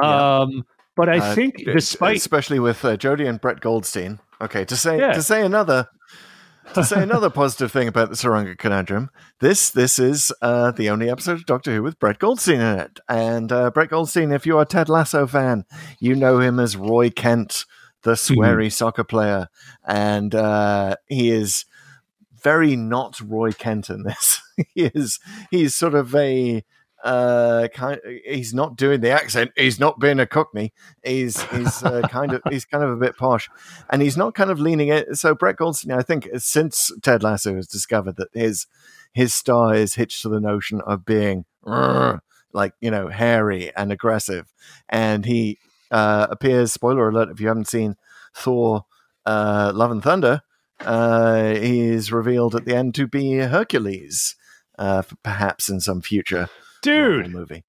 Um, yeah. But I uh, think despite... Especially with uh, Jodie and Brett Goldstein. Okay, to say yeah. to say another... To say another positive thing about the Tsuranga Conundrum, this this is uh, the only episode of Doctor Who with Brett Goldstein in it. And uh, Brett Goldstein, if you're a Ted Lasso fan, you know him as Roy Kent, the sweary mm. soccer player. And uh, he is very not Roy Kent in this. he is he's sort of a... Uh, kind of, he's not doing the accent. He's not being a Cockney. He's he's uh, kind of he's kind of a bit posh, and he's not kind of leaning it. So Brett Goldstein, I think, since Ted Lasso has discovered that his his star is hitched to the notion of being uh, like you know hairy and aggressive, and he uh, appears. Spoiler alert: if you haven't seen Thor: uh, Love and Thunder, uh, he is revealed at the end to be Hercules, uh, perhaps in some future. Dude, movie.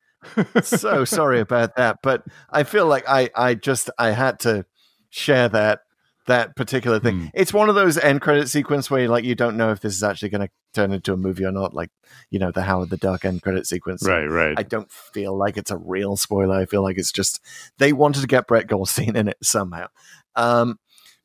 So sorry about that, but I feel like I, I just I had to share that that particular thing. Hmm. It's one of those end credit sequence where you, like you don't know if this is actually going to turn into a movie or not. Like you know the Howard the Duck end credit sequence. Right, right. I don't feel like it's a real spoiler. I feel like it's just they wanted to get Brett Goldstein in it somehow. Um,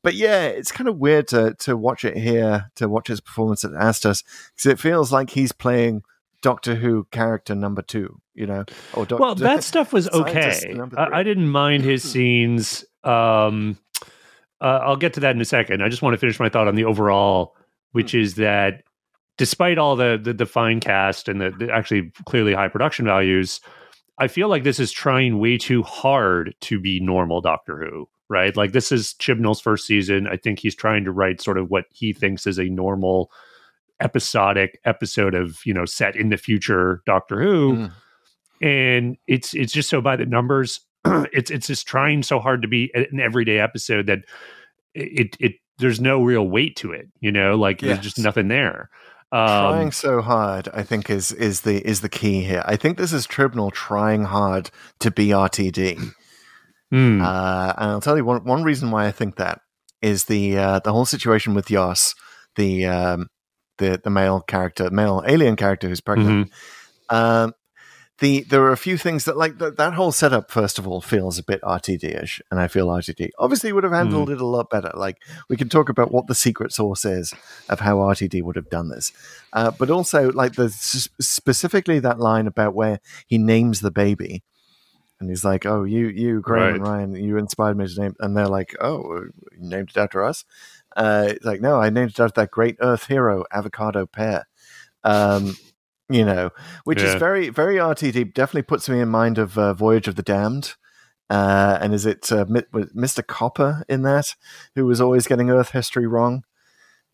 but yeah, it's kind of weird to to watch it here, to watch his performance at Astos, because it feels like he's playing Doctor Who character number two, you know? Or Doctor- well, that stuff was okay. I, I didn't mind his scenes. Um, uh, I'll get to that in a second. I just want to finish my thought on the overall, which mm. is that despite all the, the, the fine cast and the, the actually clearly high production values, I feel like this is trying way too hard to be normal Doctor Who, right? Like this is Chibnall's first season. I think he's trying to write sort of what he thinks is a normal episodic episode of, you know, set in the future Doctor Who. Mm. And it's it's just so by the numbers, it's it's just trying so hard to be an everyday episode that it it there's no real weight to it, you know, like yes. there's just nothing there. Um, trying so hard, I think, is is the is the key here. I think this is Chibnall trying hard to be R T D. Mm. Uh, and I'll tell you one one reason why I think that is the uh, the whole situation with Yos, the um the the male character, male alien character who's pregnant. Mm-hmm. Um, the there are a few things that, like, th- that whole setup, first of all, feels a bit R T D-ish, and I feel R T D obviously would have handled mm. it a lot better. Like, we can talk about what the secret source is of how R T D would have done this. Uh, but also, like, the, specifically that line about where he names the baby, and he's like, oh, you, you Graham right. and Ryan, you inspired me to name, and they're like, oh, you named it after us? Uh, it's like, no, I named it after that great Earth hero, Avocado Pear. Um, you know, which yeah. is very, very R T D. Definitely puts me in mind of uh, Voyage of the Damned. Uh, and is it uh, Mister Copper in that, who was always getting Earth history wrong?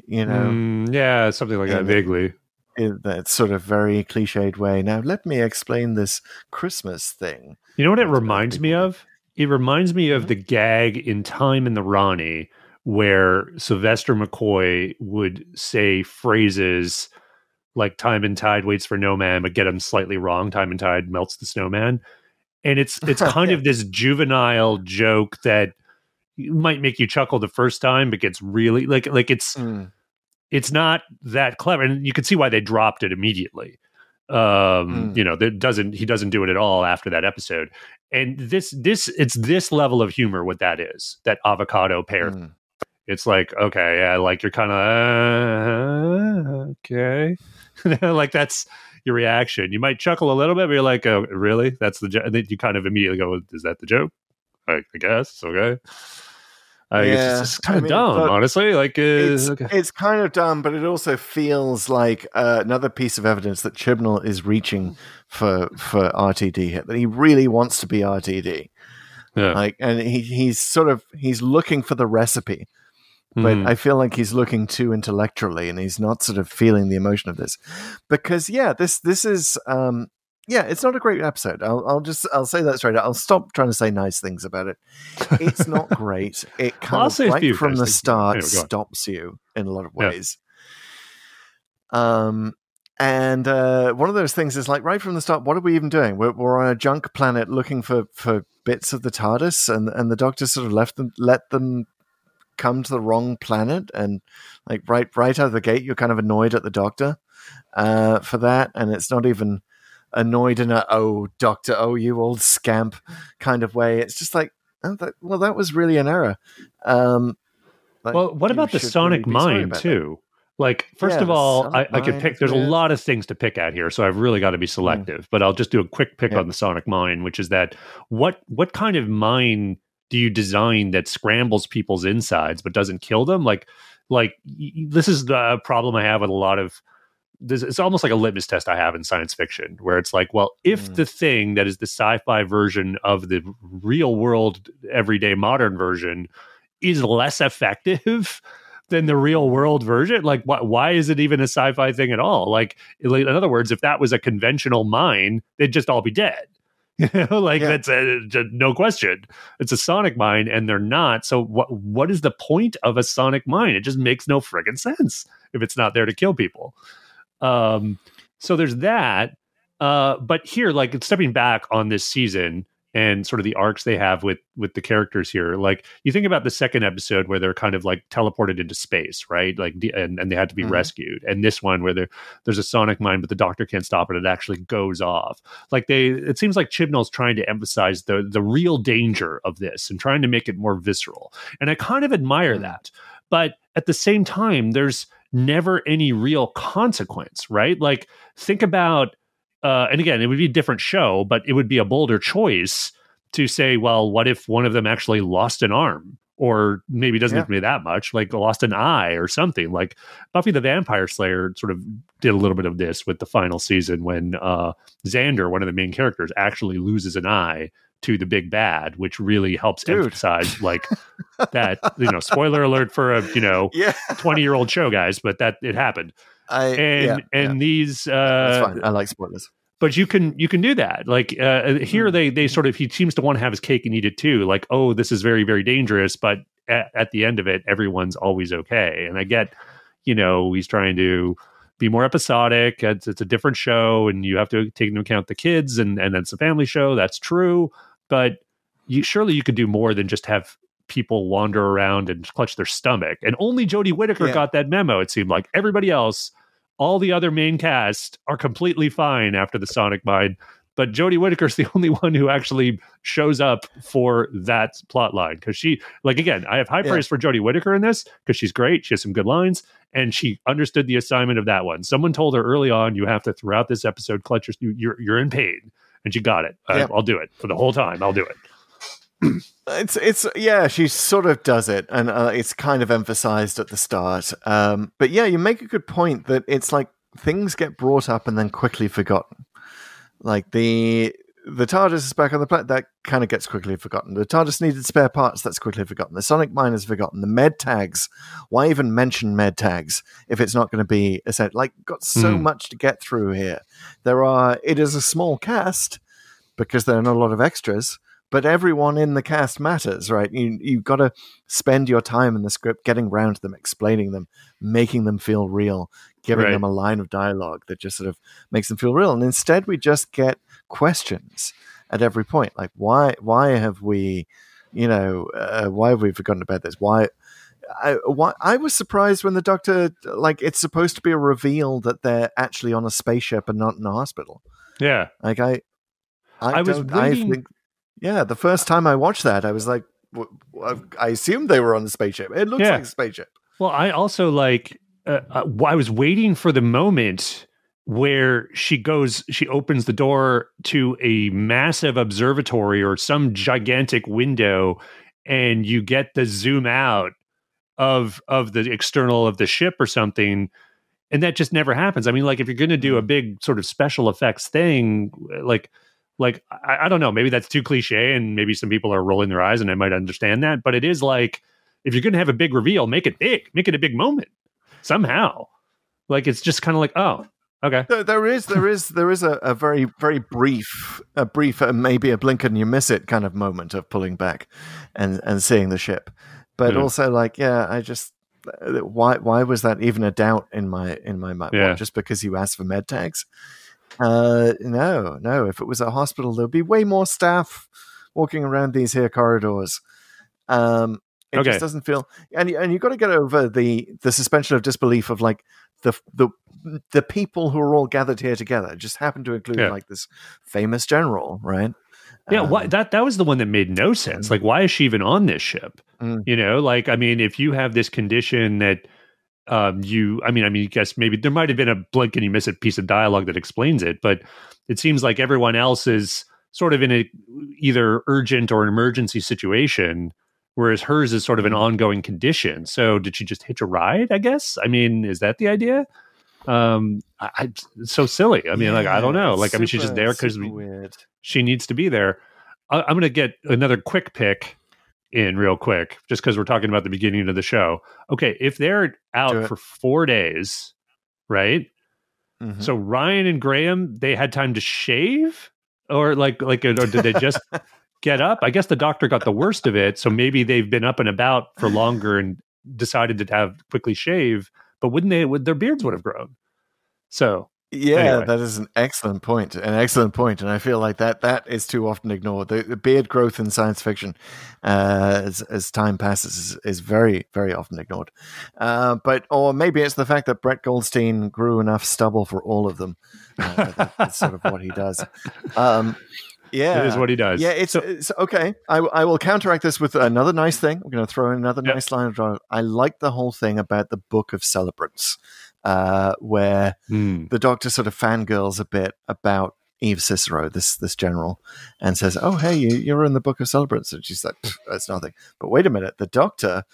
You know, mm, yeah, something like that, vaguely. In that sort of very cliched way. Now, let me explain this Christmas thing. You know what it reminds me of? It reminds me of the gag in Time and the Ronnie, where Sylvester McCoy would say phrases like "time and tide waits for no man," but get them slightly wrong. "Time and tide melts the snowman," and it's it's kind yeah. of this juvenile joke that might make you chuckle the first time, but gets really like like it's mm. it's not that clever, and you can see why they dropped it immediately. Um, mm. You know, that doesn't he doesn't do it at all after that episode, and this this it's this level of humor what that is, that avocado pear. Mm. It's like, okay, yeah, like you're kind of, uh, okay. Like that's your reaction. You might chuckle a little bit, but you're like, oh, really? That's the joke? And then you kind of immediately go, is that the joke? I, I guess, okay. I yeah. guess it's, it's kind I of mean, dumb, honestly. Like uh, it's, okay. it's kind of dumb, but it also feels like uh, another piece of evidence that Chibnall is reaching for, for R T D here, that he really wants to be R T D. Yeah. Like, and he, he's sort of, he's looking for the recipe. But mm. I feel like he's looking too intellectually, and he's not sort of feeling the emotion of this, because yeah, this this is um, yeah, it's not a great episode. I'll, I'll just I'll say that straight. I'll stop trying to say nice things about it. It's not great. It comes well, right from the start anyway, stops you in a lot of ways. Yeah. Um, and uh, one of those things is like right from the start. What are we even doing? We're, we're on a junk planet looking for for bits of the TARDIS, and and the Doctor sort of left them let them. come to the wrong planet, and like right right out of the gate you're kind of annoyed at the Doctor uh for that, and it's not even annoyed in a oh Doctor oh you old scamp kind of way. It's just like oh, that, well that was really an error. Um like, well what about the sonic really mind too that. Like, first yeah, of all, I, I could pick, there's good. a lot of things to pick at here, so I've really got to be selective, mm. but I'll just do a quick pick yeah. on the sonic mind, which is that what what kind of mind do you design that scrambles people's insides but doesn't kill them? Like, like y- this is the problem I have with a lot of, this. It's almost like a litmus test I have in science fiction, where it's like, well, if mm. the thing that is the sci-fi version of the real world, everyday modern version is less effective than the real world version, like wh- why is it even a sci-fi thing at all? Like, in other words, if that was a conventional mine, they'd just all be dead. You know, like yeah. that's a, a, no question. It's a sonic mine, and they're not. So what what is the point of a sonic mine? It just makes no friggin' sense if it's not there to kill people. Um, so there's that. Uh, but here, like stepping back on this season, and sort of the arcs they have with with the characters here. Like, you think about the second episode where they're kind of like teleported into space, right? Like, and, and they had to be mm-hmm. rescued. And this one where there's a sonic mine, but the doctor can't stop it. It actually goes off. Like, they, it seems like Chibnall's trying to emphasize the the real danger of this and trying to make it more visceral. And I kind of admire mm-hmm. that. But at the same time, there's never any real consequence, right? Like, think about, Uh, and again, it would be a different show, but it would be a bolder choice to say, well, what if one of them actually lost an arm, or maybe doesn't yeah. have to be that much, like lost an eye or something. Like Buffy the Vampire Slayer sort of did a little bit of this with the final season when uh, Xander, one of the main characters, actually loses an eye to the big bad, which really helps Dude. emphasize like that, you know, spoiler alert for a, you know, yeah. twenty year old show, guys, but that it happened. I, and yeah, and yeah. these, uh, that's fine. I like spoilers, but you can you can do that. Like uh, here, mm. they they sort of he seems to want to have his cake and eat it too. Like, oh, this is very very dangerous, but at, at the end of it, everyone's always okay. And I get, you know, he's trying to be more episodic. It's, it's a different show, and you have to take into account the kids, and and it's a family show. That's true, but you, surely you could do more than just have people wander around and clutch their stomach. And only Jodie Whittaker yeah. got that memo. It seemed like everybody else. All the other main cast are completely fine after the sonic mine, but Jodie Whittaker's the only one who actually shows up for that plot line. Because she, like, again, I have high yeah. praise for Jodie Whittaker in this because she's great. She has some good lines, and she understood the assignment of that one. Someone told her early on, you have to, throughout this episode, clutch your, you're, you're in pain. And she got it. Yeah. I, I'll do it for the whole time. I'll do it. It's it's yeah she sort of does it, and uh, it's kind of emphasized at the start, um but yeah you make a good point that it's like things get brought up and then quickly forgotten. Like the the TARDIS is back on the planet, that kind of gets quickly forgotten. The TARDIS needed spare parts, that's quickly forgotten. The sonic mine is forgotten. The med tags, why even mention med tags if it's not going to be a set? Like, got so mm. much to get through here. There are it is a small cast because there are not a lot of extras, but everyone in the cast matters, right? You, you've got to spend your time in the script getting round to them, explaining them, making them feel real, giving right. them a line of dialogue that just sort of makes them feel real. And instead, we just get questions at every point. Like, why Why have we, you know, uh, why have we forgotten about this? Why I, why? I was surprised when the doctor, like, it's supposed to be a reveal that they're actually on a spaceship and not in a hospital. Yeah. Like, I, I, I was reading... I think, Yeah, the first time I watched that, I was like, w- w- I assumed they were on the spaceship. It looks yeah. like a spaceship. Well, I also like, uh, I was waiting for the moment where she goes, she opens the door to a massive observatory or some gigantic window, and you get the zoom out of of the external of the ship or something. And that just never happens. I mean, like, if you're going to do a big sort of special effects thing, like... Like, I, I don't know, maybe that's too cliche and maybe some people are rolling their eyes and I might understand that. But it is like, if you're going to have a big reveal, make it big, make it a big moment somehow. Like, it's just kind of like, oh, OK, there, there is there is there is a, a very, very brief, a brief, uh, maybe a blink and you miss it kind of moment of pulling back and, and seeing the ship. But mm. also like, yeah, I just why why was that even a doubt in my in my mind? Yeah. Well, just because you asked for med tags? Uh, no, no. If it was a hospital, there'd be way more staff walking around these here corridors. Um, it okay. just doesn't feel, and and you've got to get over the, the suspension of disbelief of like the the the people who are all gathered here together just happen to include yeah. like this famous general, right? Yeah, um, why, that that was the one that made no sense. Like, why is she even on this ship? Mm. You know, like, I mean, if you have this condition that um, you, I mean, I mean, I guess maybe there might have been a blink and you miss a piece of dialogue that explains it, but it seems like everyone else is sort of in a either urgent or an emergency situation, whereas hers is sort of an ongoing condition. So did she just hitch a ride, I guess? I mean, is that the idea? Um, I, I, it's so silly. I mean, yeah, like, I don't know. Like, super, I mean, she's just there because she needs to be there. I, I'm going to get another quick pick in real quick, just because we're talking about the beginning of the show. Okay, if they're out for four days, right? Mm-hmm. So Ryan and Graham, they had time to shave? Or like, like, or did they just get up? I guess the doctor got the worst of it, so maybe they've been up and about for longer and decided to have quickly shave. But wouldn't they? Would their beards would have grown? So yeah, anyway. That is an excellent point. An excellent point, and I feel like that that is too often ignored. The, the beard growth in science fiction, uh, as as time passes, is, is very very often ignored. Uh, but or maybe it's the fact that Brett Goldstein grew enough stubble for all of them. Uh, that, that's sort of what he does. Um, yeah, it is what he does. Yeah, it's, so, it's okay. I, I will counteract this with another nice thing. I'm going to throw in another yep. nice line of. I like the whole thing about the Book of Celebrants, uh, where mm. the Doctor sort of fangirls a bit about Eve Cicero, this this general, and says, "Oh, hey, you, you're in the Book of Celebrants," and she's like, "That's nothing." But wait a minute, the Doctor.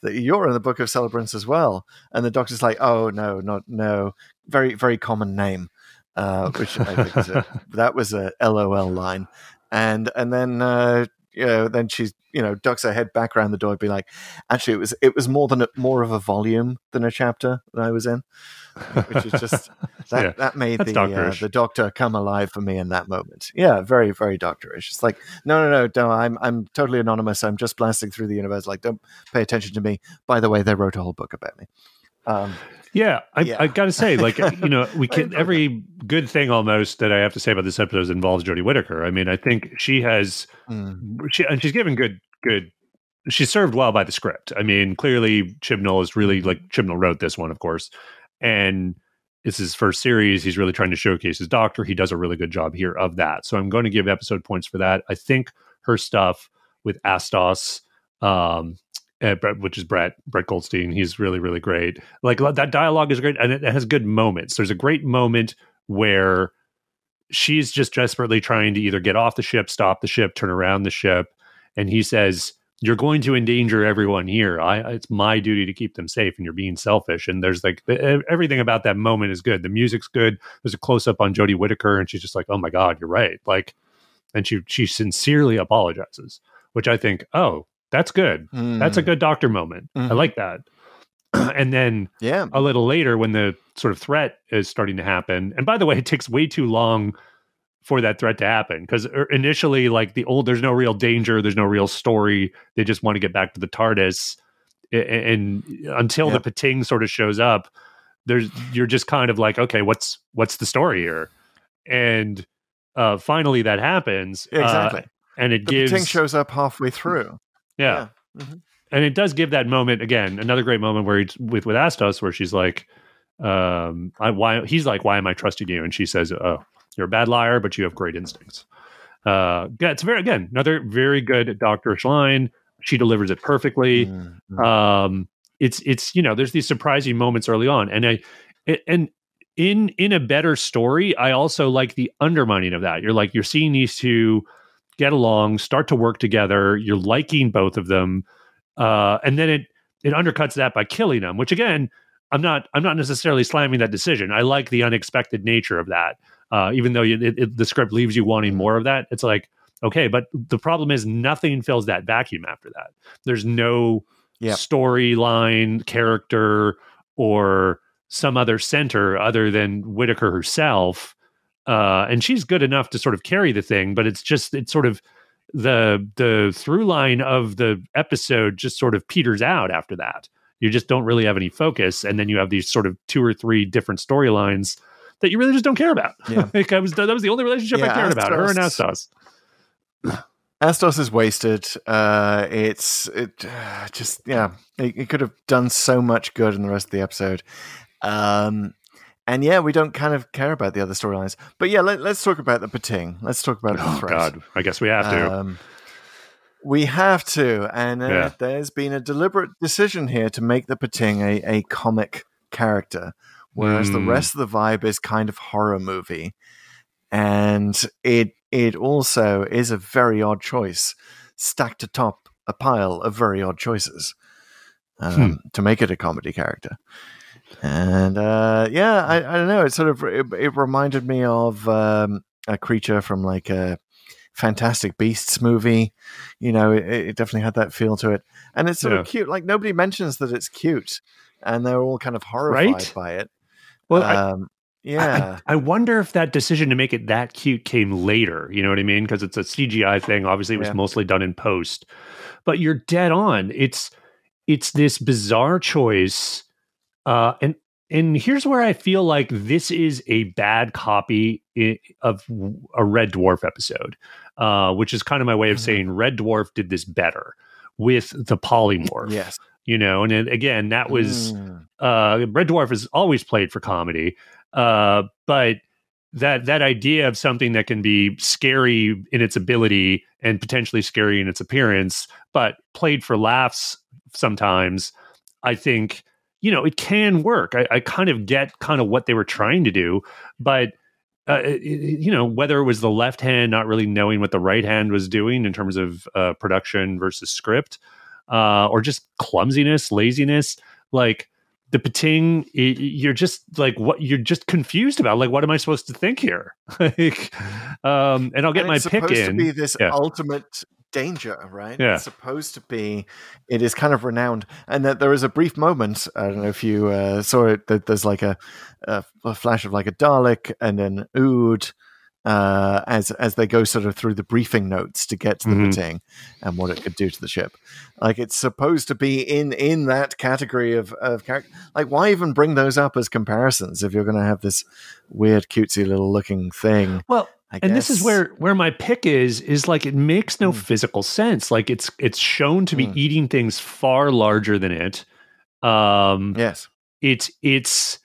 That you're in the Book of Celebrants as well, and the Doctor's like, "Oh no, not no, very very common name," uh, which I think is a, that was a LOL line, and and then uh, you know then she's you know ducks her head back around the door, and be like, "Actually, it was it was more than a, more of a volume than a chapter that I was in," which is just that yeah, that made the uh, the Doctor come alive for me in that moment. Yeah, very very Doctorish. It's like no no no no, I'm I'm totally anonymous. I'm just blasting through the universe. Like don't pay attention to me. By the way, they wrote a whole book about me. Um, yeah, I, yeah, I gotta say, like you know, we can every good thing almost that I have to say about this episode involves Jodie Whittaker. I mean, I think she has mm. she and she's given good good. She's served well by the script. I mean, clearly Chibnall is really like Chibnall wrote this one, of course. And it's his first series. He's really trying to showcase his Doctor. He does a really good job here of that. So I'm going to give episode points for that. I think her stuff with Astos, um, uh, which is Brett, Brett Goldstein, he's really, really great. Like that dialogue is great and it has good moments. There's a great moment where she's just desperately trying to either get off the ship, stop the ship, turn around the ship. And he says, "You're going to endanger everyone here. I, it's my duty to keep them safe, and you're being selfish." And there's like everything about that moment is good. The music's good. There's a close up on Jodie Whittaker, and she's just like, "Oh my God, you're right." Like, and she she sincerely apologizes, which I think, oh, that's good. Mm. That's a good Doctor moment. Mm. I like that. And then yeah. a little later, when the sort of threat is starting to happen, and by the way, it takes way too long for that threat to happen, because initially like the old there's no real danger, there's no real story, they just want to get back to the TARDIS, and, and until yep. the Pting sort of shows up, there's you're just kind of like, okay, what's what's the story here? And uh finally that happens, exactly uh, and it the gives Pting shows up halfway through yeah, yeah. Mm-hmm. And it does give that moment again, another great moment where he's with with Astos, where she's like um I why he's like, "Why am I trusting you?" And she says, "Oh, you're a bad liar, but you have great instincts." Uh, yeah, it's very, again, another very good Doctorish line. She delivers it perfectly. Mm-hmm. Um, it's, it's, you know, there's these surprising moments early on. And I, it, and in, in a better story, I also like the undermining of that. You're like, you're seeing these two get along, start to work together. You're liking both of them. Uh, and then it, it undercuts that by killing them, which again, I'm not, I'm not necessarily slamming that decision. I like the unexpected nature of that. Uh, even though you, it, it, the script leaves you wanting more of that, it's like, okay, but the problem is nothing fills that vacuum after that. There's no yep. storyline, character, or some other center other than Whittaker herself. Uh, and she's good enough to sort of carry the thing, but it's just, it's sort of the, the through line of the episode just sort of peters out after that. You just don't really have any focus. And then you have these sort of two or three different storylines that you really just don't care about. Yeah. like I was, that was the only relationship yeah, I cared Astos, about, her and Astos. Astos is wasted. Uh, it's it uh, just, yeah, it, it could have done so much good in the rest of the episode. Um, and yeah, we don't kind of care about the other storylines. But yeah, let, let's talk about the Pting. Let's talk about oh, the threat. God, I guess we have to. Um, We have to, and uh, yeah. there's been a deliberate decision here to make the Pting a, a comic character, whereas mm. the rest of the vibe is kind of horror movie, and it it also is a very odd choice, stacked atop a pile of very odd choices, um, hmm. to make it a comedy character. And uh, yeah, I, I don't know. It sort of it, it reminded me of um, a creature from like a Fantastic Beasts movie, you know, it, it definitely had that feel to it, and it's sort yeah. of cute. Like nobody mentions that it's cute, and they're all kind of horrified right? by it. Well, um, I, yeah, I, I wonder if that decision to make it that cute came later. You know what I mean? Because it's a C G I thing. Obviously, it was yeah. mostly done in post. But you're dead on. It's it's this bizarre choice, uh, and and here's where I feel like this is a bad copy of a Red Dwarf episode. Uh, which is kind of my way of saying Red Dwarf did this better with the polymorph. Yes. You know, and it, again, that was... Mm. Uh, Red Dwarf is always played for comedy, uh, but that that idea of something that can be scary in its ability and potentially scary in its appearance, but played for laughs sometimes, I think, you know, it can work. I, I kind of get kind of what they were trying to do, but... Uh, you know, whether it was the left hand not really knowing what the right hand was doing in terms of uh, production versus script, uh, or just clumsiness, laziness, like the Pting, it, you're just like what you're just confused about. Like, what am I supposed to think here? like, um, and I'll get and my pick in. It's supposed to be this yeah. ultimate danger, right? Yeah. It's supposed to be. It is kind of renowned, and that there is a brief moment. I don't know if you uh, saw it. That there's like a, a, a flash of like a Dalek and an Ood uh, as as they go sort of through the briefing notes to get to the Pting mm-hmm. and what it could do to the ship. Like it's supposed to be in in that category of of character. Like why even bring those up as comparisons if you're going to have this weird cutesy little looking thing? Well. I and guess. This is where, where my pick is, is like, it makes no mm. physical sense. Like it's, it's shown to be mm. eating things far larger than it. Um, yes. It's, it's,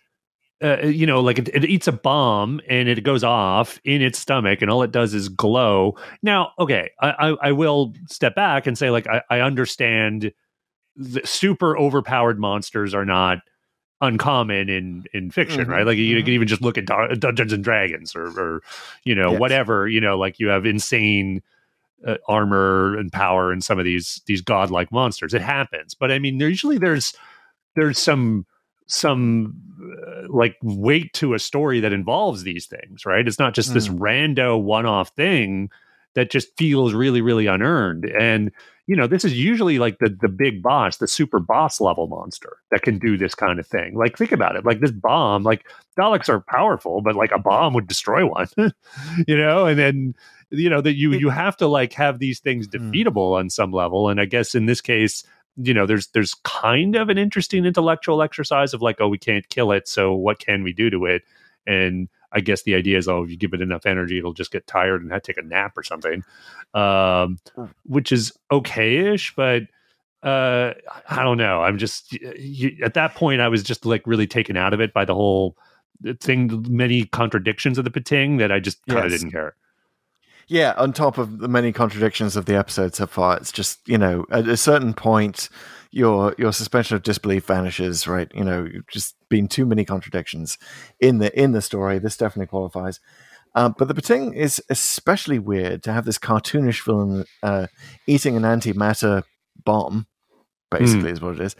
uh, you know, like it, it eats a bomb and it goes off in its stomach and all it does is glow. Now, okay. I, I, I will step back and say like, I, I understand the super overpowered monsters are not uncommon in in fiction, mm-hmm. right? Like you mm-hmm. can even just look at Dun- Dungeons and Dragons or, or you know yes. whatever, you know, like you have insane uh, armor and power in some of these these godlike monsters. It happens, but I mean, there usually there's there's some some uh, like weight to a story that involves these things, right? It's not just mm. this rando one-off thing that just feels really really unearned. And you know, this is usually like the, the big boss, the super boss level monster that can do this kind of thing. Like, think about it. Like this bomb, like Daleks are powerful, but like a bomb would destroy one, you know? And then, you know, that you, you have to like have these things defeatable mm. on some level. And I guess in this case, you know, there's, there's kind of an interesting intellectual exercise of like, oh, we can't kill it. So what can we do to it? And I guess the idea is, oh, if you give it enough energy, it'll just get tired and have to take a nap or something, um, which is okay-ish, but uh, I don't know. I'm just, you, at that point, I was just like really taken out of it by the whole thing, many contradictions of the Pting that I just kind of yes. didn't care. Yeah, on top of the many contradictions of the episode so far, it's just, you know, at a certain point, your your suspension of disbelief vanishes, right? You know, you've just been too many contradictions in the in the story. This definitely qualifies. Uh, but the Pting is especially weird to have this cartoonish villain uh, eating an antimatter bomb, basically mm. is what it is,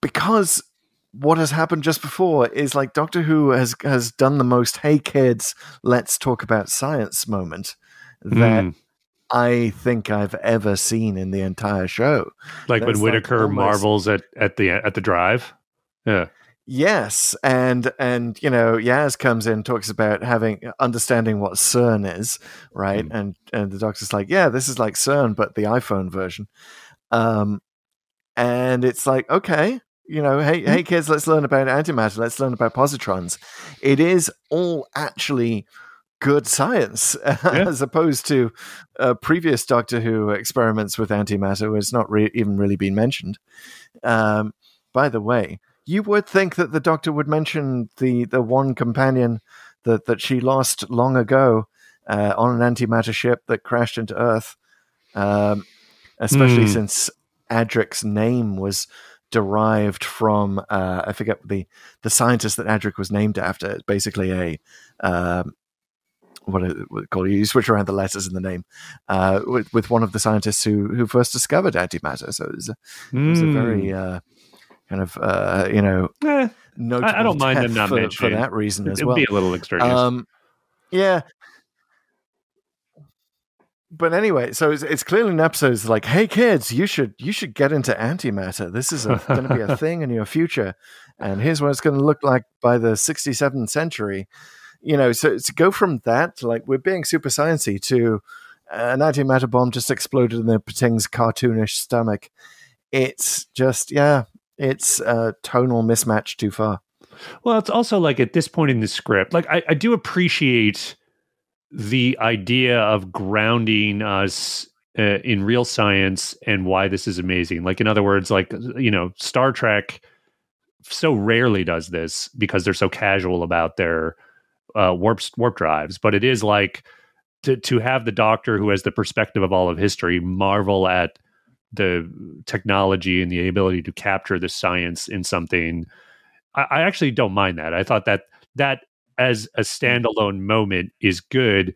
because what has happened just before is like Doctor Who has, has done the most, hey kids, let's talk about science moment. That mm. I think I've ever seen in the entire show. Like that's when Whittaker like almost... marvels at, at the at the drive. Yeah. Yes, and and you know Yaz comes in, talks about having understanding what CERN is, right? Mm. And and the Doctor's like, yeah, this is like CERN, but the iPhone version. Um, and it's like, okay, you know, hey mm. hey kids, let's learn about antimatter, let's learn about positrons. It is all actually good science yeah. as opposed to uh, previous Doctor Who experiments with antimatter where it's not re- even really been mentioned. Um, by the way, you would think that the Doctor would mention the, the one companion that, that she lost long ago uh, on an antimatter ship that crashed into Earth. Um, especially mm. since Adric's name was derived from uh, I forget the the scientist that Adric was named after. It's basically a um, what is it called? You switch around the letters in the name uh, with, with one of the scientists who who first discovered antimatter. So it was a, mm. it was a very uh, kind of uh, you know eh, notable I, I don't mind them not for, for that reason as It'd well. It'd be a little extraneous. Um, yeah. But anyway, so it's, it's clearly an episode that's like, hey kids, you should you should get into antimatter. This is going to be a thing in your future, and here's what it's going to look like by the sixty-seventh century. You know, so to go from that, like we're being super sciencey, to an antimatter bomb just exploded in the Pting's cartoonish stomach. It's just yeah, it's a tonal mismatch too far. Well, it's also like at this point in the script, like I, I do appreciate the idea of grounding us uh, in real science and why this is amazing. Like, in other words, like, you know, Star Trek so rarely does this because they're so casual about their uh, warp, warp drives. But it is like to, to have the Doctor, who has the perspective of all of history, marvel at the technology and the ability to capture the science in something. I, I actually don't mind that. I thought that that, as a standalone moment is good.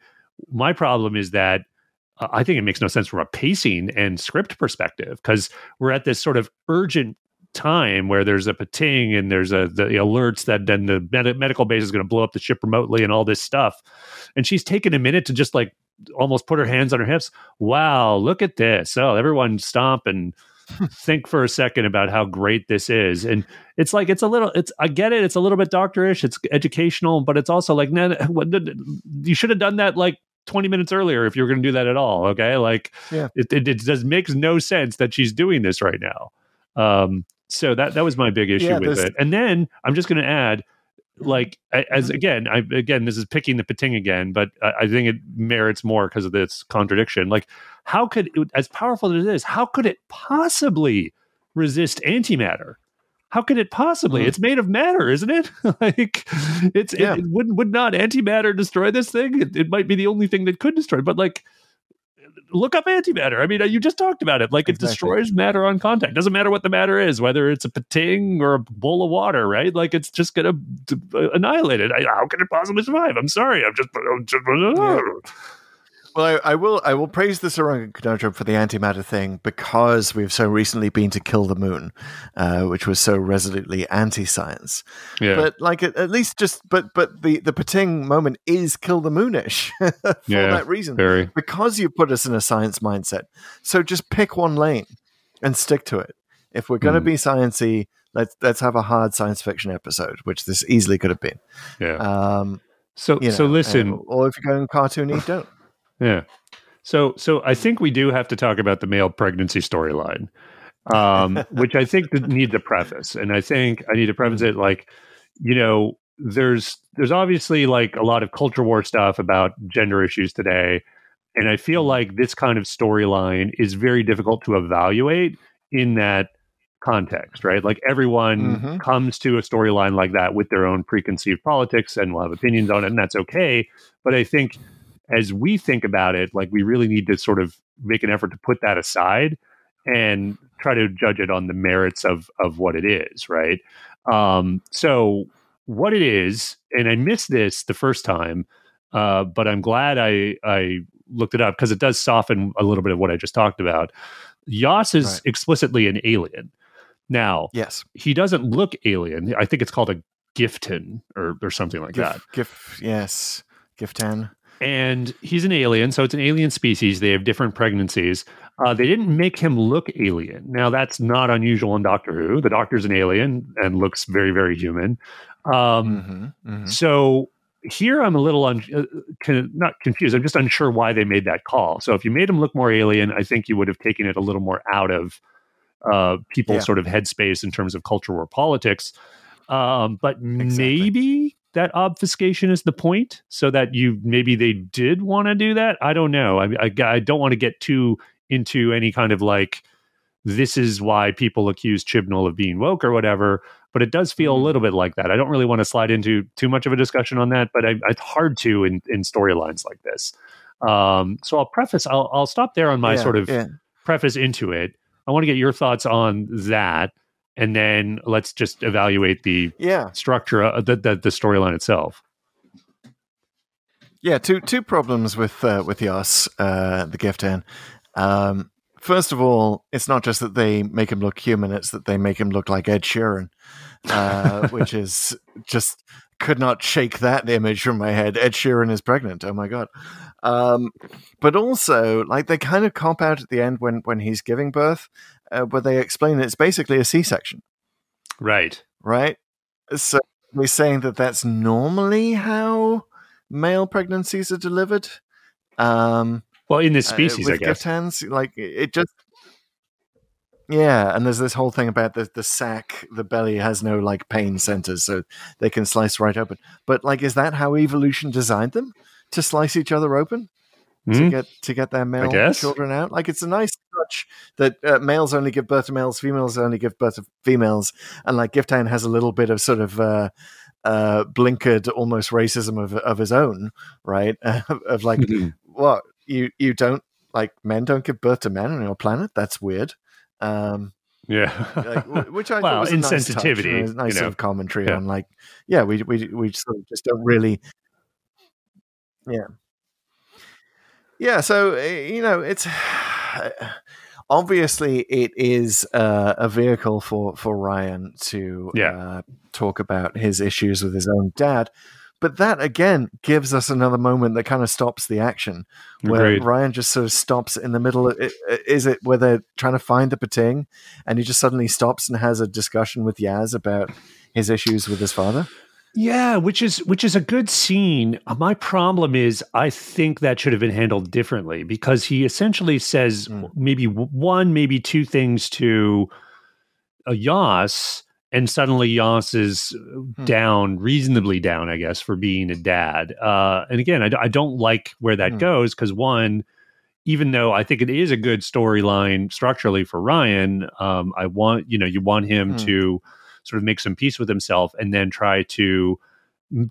My problem is that uh, I think it makes no sense from a pacing and script perspective, because we're at this sort of urgent time where there's a Pting and there's a the alerts that then the med- medical base is going to blow up the ship remotely and all this stuff. And she's taken a minute to just like almost put her hands on her hips. Wow, look at this. Oh, everyone stomp and think for a second about how great this is. And it's like, it's a little, it's, I get it. It's a little bit doctorish. It's educational, but it's also like, no, you should have done that like twenty minutes earlier if you were going to do that at all. Okay. Like yeah. it, it, it does makes no sense that she's doing this right now. Um, so that, that was my big issue yeah, with it. And then I'm just going to add, like, as again, I, again, this is picking the Pting again, but I, I think it merits more because of this contradiction. Like, how could, as powerful as it is, how could it possibly resist antimatter? How could it possibly? Mm-hmm. It's made of matter, isn't it? Like, it's yeah. it, it would would not antimatter destroy this thing? It, it might be the only thing that could destroy it, but like, look up antimatter. I mean, you just talked about it. Like, exactly. It destroys matter on contact. Doesn't matter what the matter is, whether it's a Pting or a bowl of water, right? Like, it's just gonna d- annihilate it. I, how can it possibly survive? I'm sorry, I'm just. I'm just yeah. Well, I, I will. I will praise the Tsuranga Conundrum for the antimatter thing because we've so recently been to Kill the Moon, uh, which was so resolutely anti-science. Yeah. But like, at, at least just. But but the the Pting moment is Kill the Moonish for yeah, that reason, very. Because you put us in a science mindset. So just pick one lane and stick to it. If we're going to mm. be sciencey, let's let's have a hard science fiction episode, which this easily could have been. Yeah. Um. So you know, so listen, and, or if you're going cartoony, don't. Yeah. So so I think we do have to talk about the male pregnancy storyline, um, which I think needs a preface. And I think I need to preface it like, you know, there's there's obviously like a lot of culture war stuff about gender issues today. And I feel like this kind of storyline is very difficult to evaluate in that context, right? Like everyone mm-hmm. comes to a storyline like that with their own preconceived politics and will have opinions on it. And that's okay. But I think as we think about it, like we really need to sort of make an effort to put that aside and try to judge it on the merits of of what it is, right? Um, so what it is, and I missed this the first time, uh, but I'm glad I I looked it up because it does soften a little bit of what I just talked about. Yas is right. explicitly an alien. Now, yes, he doesn't look alien. I think it's called a Giften or or something like Gif, that. Gif, yes, Giften. And he's an alien, so it's an alien species. They have different pregnancies. Uh, they didn't make him look alien. Now, that's not unusual in Doctor Who. The Doctor's an alien and looks very, very human. Um, mm-hmm, mm-hmm. So here I'm a little, un- uh, con- not confused, I'm just unsure why they made that call. So if you made him look more alien, I think you would have taken it a little more out of uh, people's yeah. sort of headspace in terms of culture or politics. Um, but exactly. maybe that obfuscation is the point, so that you maybe they did want to do that. I don't know. I, I, I don't want to get too into any kind of like, this is why people accuse Chibnall of being woke or whatever, but it does feel a little bit like that. I don't really want to slide into too much of a discussion on that, but I, it's hard to in, in storylines like this. Um, so I'll preface, I'll, I'll stop there on my yeah, sort of yeah. preface into it. I want to get your thoughts on that, and then let's just evaluate the yeah. structure, uh, the the, the storyline itself. Yeah, two two problems with uh, with Yas, uh, the Giften. Um, first of all, it's not just that they make him look human; it's that they make him look like Ed Sheeran, uh, which is just could not shake that image from my head. Ed Sheeran is pregnant. Oh my god! Um, but also, like they kind of cop out at the end when when he's giving birth, uh, where they explain that it's basically a C-section. Right. Right. So they're saying that that's normally how male pregnancies are delivered. Um, well, in this species, uh, I guess. With gift hands, like it just, yeah. And there's this whole thing about the the sac, the belly has no like pain centers, so they can slice right open. But like, is that how evolution designed them to slice each other open mm. to get to get their male children out? Like, it's a nice touch that uh, males only give birth to males, females only give birth to females, and like gift hand has a little bit of sort of. Uh, Uh, blinkered almost racism of of his own, right? Uh, of like, mm-hmm. what you you don't like men don't give birth to men on your planet? That's weird. Um, yeah, like, which I well, thought was insensitivity, a nice, touch, nice you know? Sort of commentary yeah. on like, yeah, we we we sort of just don't really, yeah, yeah. So you know, it's obviously it is uh, a vehicle for for Ryan to yeah. Uh, talk about his issues with his own dad, but that again gives us another moment that kind of stops the action where Agreed. Ryan just sort of stops in the middle of it, is it where they're trying to find the Pting, and he just suddenly stops and has a discussion with Yaz about his issues with his father. Yeah, which is which is a good scene. My problem is I think that should have been handled differently, because he essentially says mm. maybe one, maybe two things to a Yas. And suddenly Yas is down, reasonably down, I guess, for being a dad. Uh, and again, I, I don't like where that mm. goes, because one, even though I think it is a good storyline structurally for Ryan, um, I want, you know, you want him mm. to sort of make some peace with himself and then try to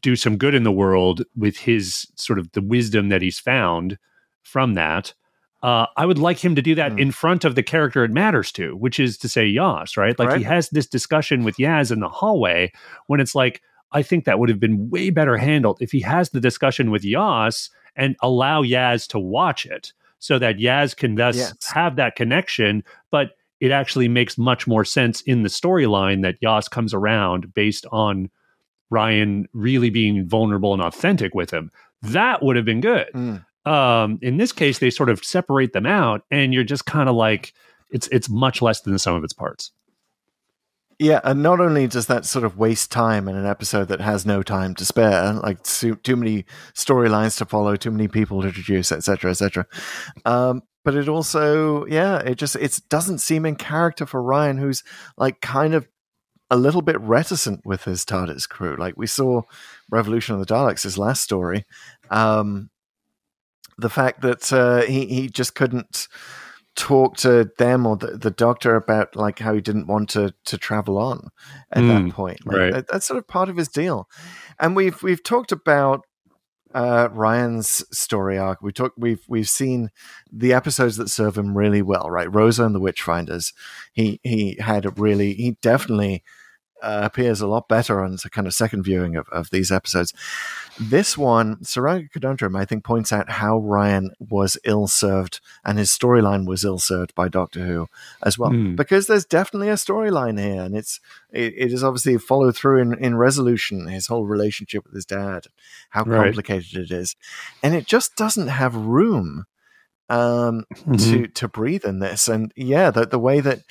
do some good in the world with his sort of the wisdom that he's found from that. Uh, I would like him to do that mm. in front of the character it matters to, which is to say Yaz, right? Like right. he has this discussion with Yaz in the hallway when it's like, I think that would have been way better handled if he has the discussion with Yaz and allow Yaz to watch it so that Yaz can thus yes. have that connection. But it actually makes much more sense in the storyline that Yaz comes around based on Ryan really being vulnerable and authentic with him. That would have been good. Mm. Um, in this case, they sort of separate them out, and you're just kind of like, it's it's much less than the sum of its parts. Yeah, and not only does that sort of waste time in an episode that has no time to spare, like too, too many storylines to follow, too many people to introduce, et cetera, et cetera. Um, but it also, yeah, it just it doesn't seem in character for Ryan, who's like kind of a little bit reticent with his TARDIS crew. Like we saw Revolution of the Daleks, his last story, um, the fact that uh, he, he just couldn't talk to them or the, the doctor about like how he didn't want to, to travel on at mm, that point. Like, right. that, that's sort of part of his deal. And we've, we've talked about uh, Ryan's story arc. We talk, we've, we've seen the episodes that serve him really well, right? Rosa and the Witchfinders. He, he had a really, he definitely uh, appears a lot better on a kind of second viewing of, of these episodes. This one, Tsuranga Conundrum, I think points out how Ryan was ill-served and his storyline was ill-served by Doctor Who as well, mm. because there's definitely a storyline here, and it's it, it is obviously followed through in, in resolution, his whole relationship with his dad, how complicated right. it is. And it just doesn't have room um, mm-hmm. to, to breathe in this. And yeah, the, the way that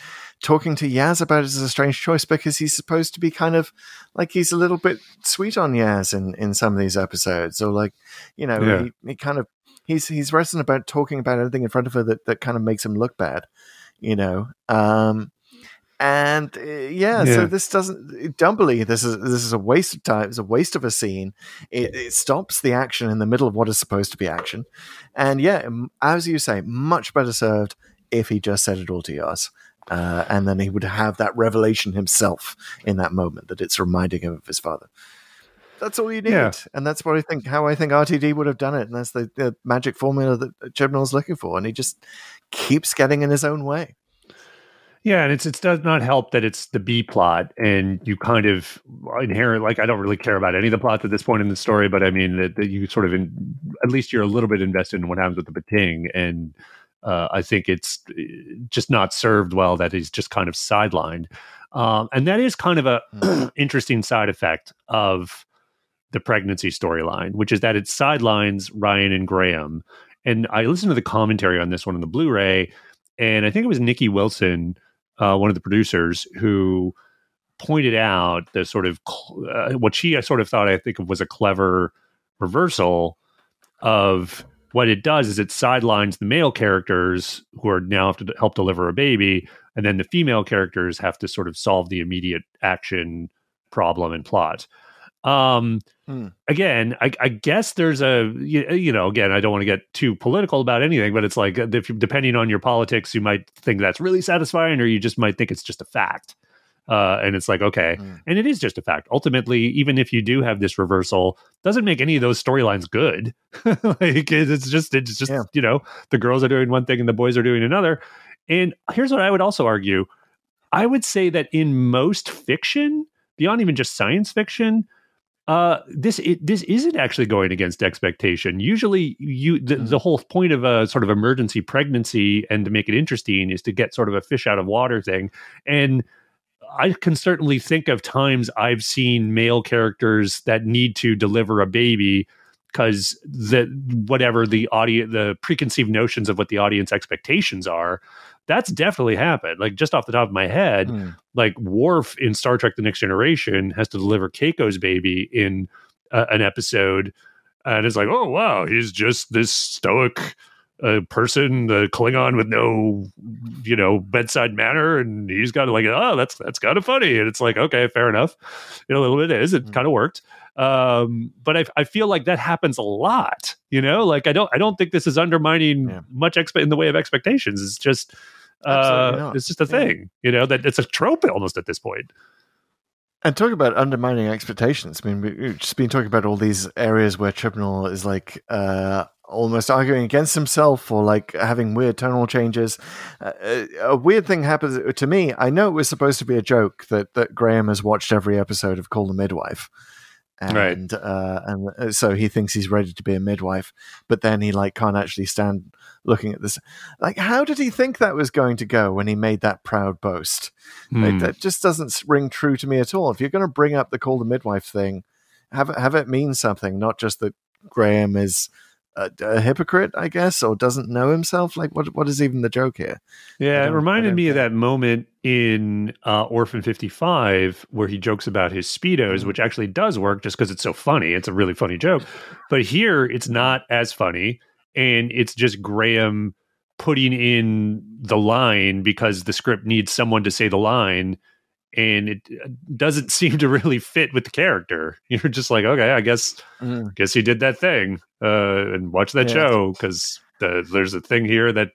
talking to Yaz about it is a strange choice, because he's supposed to be kind of like, he's a little bit sweet on Yaz in, in some of these episodes, or like, you know, yeah. he, he kind of, he's, he's reticent about talking about anything in front of her that, that kind of makes him look bad, you know? Um, and uh, yeah, yeah, so this doesn't, Dumbly, this is, this is a waste of time. It's a waste of a scene. It, it stops the action in the middle of what is supposed to be action. And yeah, as you say, much better served if he just said it all to Yaz. Uh, and then he would have that revelation himself in that moment that it's reminding him of his father. That's all you need. Yeah. And that's what I think, how I think R T D would have done it. And that's the, the magic formula that Chibnall's looking for. And he just keeps getting in his own way. Yeah, and it's it does not help that it's the B plot, and you kind of inherit, like, I don't really care about any of the plots at this point in the story, but I mean that, that you sort of, in, at least you're a little bit invested in what happens with the Pting, and uh, I think it's just not served well that he's just kind of sidelined, um, and that is kind of a interesting side effect of the pregnancy storyline, which is that it sidelines Ryan and Graham, and I listened to the commentary on this one on the Blu-ray, and I think it was Nikki Wilson, Uh, one of the producers, who pointed out the sort of cl- uh, what she I sort of thought I think of was a clever reversal of what it does is it sidelines the male characters who are now have to help deliver a baby, and then the female characters have to sort of solve the immediate action problem and plot. Um, hmm. Again, I, I guess there's a, you, you know, again, I don't want to get too political about anything, but it's like, if you, depending on your politics, you might think that's really satisfying, or you just might think it's just a fact. Uh, and it's like, okay. Hmm. And it is just a fact. Ultimately, even if you do have this reversal, doesn't make any of those storylines good. Like it's just, it's just, yeah. you know, the girls are doing one thing and the boys are doing another. And here's what I would also argue. I would say that in most fiction, beyond even just science fiction, Uh, this it, this isn't actually going against expectation. Usually, you the, mm. the whole point of a sort of emergency pregnancy and to make it interesting is to get sort of a fish out of water thing. And I can certainly think of times I've seen male characters that need to deliver a baby because the whatever the audience, the preconceived notions of what the audience expectations are. That's definitely happened. Like just off the top of my head, mm. like Worf in Star Trek: The Next Generation has to deliver Keiko's baby in uh, an episode, and it's like, oh wow, he's just this stoic uh, person, the Klingon with no, you know, bedside manner, and he's got like, oh, that's that's kind of funny, and it's like, okay, fair enough. You know, a little bit is it mm. kind of worked, um, but I I feel like that happens a lot. You know, like I don't I don't think this is undermining yeah. much expe- in the way of expectations. It's just. Uh, it's just a thing, yeah. you know, that it's a trope almost at this point. And talk about undermining expectations. I mean, we've just been talking about all these areas where Chibnall is like uh, almost arguing against himself or like having weird tonal changes. Uh, a weird thing happens to me. I know it was supposed to be a joke that, that Graham has watched every episode of Call the Midwife. And, right. uh, and so he thinks he's ready to be a midwife, but then he like can't actually stand looking at this. Like, how did he think that was going to go when he made that proud boast? Hmm. Like, that just doesn't ring true to me at all. If you're going to bring up the Call the Midwife thing, have it, have it mean something, not just that Graham is a, a hypocrite, I guess, or doesn't know himself. Like, what what is even the joke here? Yeah, it reminded me think. of that moment in uh, Orphan fifty-five, where he jokes about his Speedos, which actually does work just because it's so funny. It's a really funny joke. But here, it's not as funny. And it's just Graham putting in the line because the script needs someone to say the line. And it doesn't seem to really fit with the character. You're just like, okay, I guess mm. guess he did that thing. Uh, and watch that yeah. show because the, there's a thing here that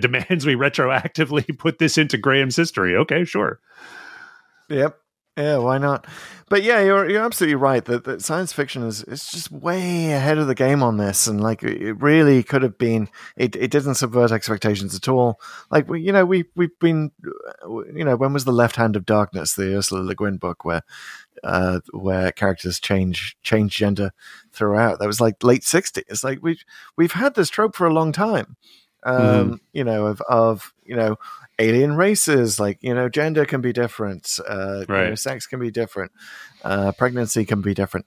demands we retroactively put this into Graham's history. Okay, sure. Yep. Yeah, why not? But yeah, you're you're absolutely right that, that science fiction is it's just way ahead of the game on this, and like it really could have been. It it didn't subvert expectations at all. Like we, you know, we we've been, you know, when was the Left Hand of Darkness, the Ursula Le Guin book, where uh, where characters change change gender throughout? That was like late sixties. It's like we we've, we've had this trope for a long time. Um, mm. You know of of you know. alien races, like, you know, gender can be different, uh, right. you know, sex can be different, uh, pregnancy can be different.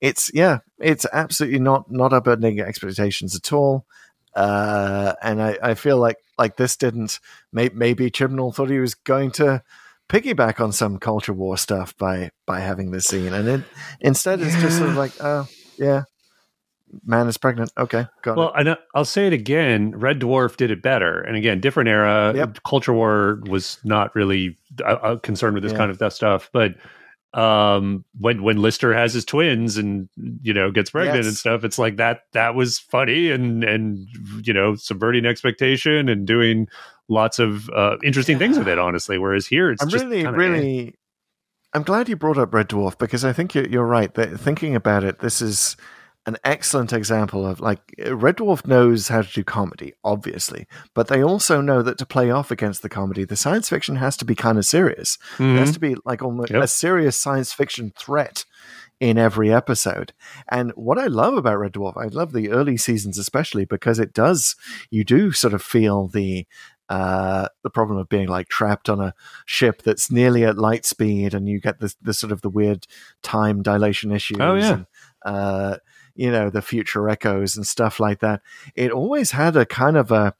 It's, yeah, it's absolutely not, not upending expectations at all. Uh, and I, I feel like, like this didn't, may, maybe Chibnall thought he was going to piggyback on some culture war stuff by, by having this scene. And it, instead it's yeah. just sort of like, oh, yeah, man is pregnant. Okay, got well, it. Well, and I'll say it again. Red Dwarf did it better, and again, different era. Yep. Culture war was not really uh, concerned with this yeah. kind of stuff. But um, when when Lister has his twins and you know gets pregnant yes. and stuff, it's like that. That was funny and and you know subverting expectation and doing lots of uh, interesting yeah. things with it. Honestly, whereas here, it's I'm just really, really. I'm glad you brought up Red Dwarf, because I think you're, you're right. That thinking about it, this is an excellent example of, like, Red Dwarf knows how to do comedy, obviously, but they also know that to play off against the comedy, the science fiction has to be kind of serious. Mm-hmm. It has to be like almost yep. a serious science fiction threat in every episode. And what I love about Red Dwarf, I love the early seasons especially, because it does, you do sort of feel the Uh, the problem of being like trapped on a ship that's nearly at light speed, and you get this, this sort of the weird time dilation issues. Oh, yeah. And, uh, you know, the future echoes and stuff like that. It always had a kind of a,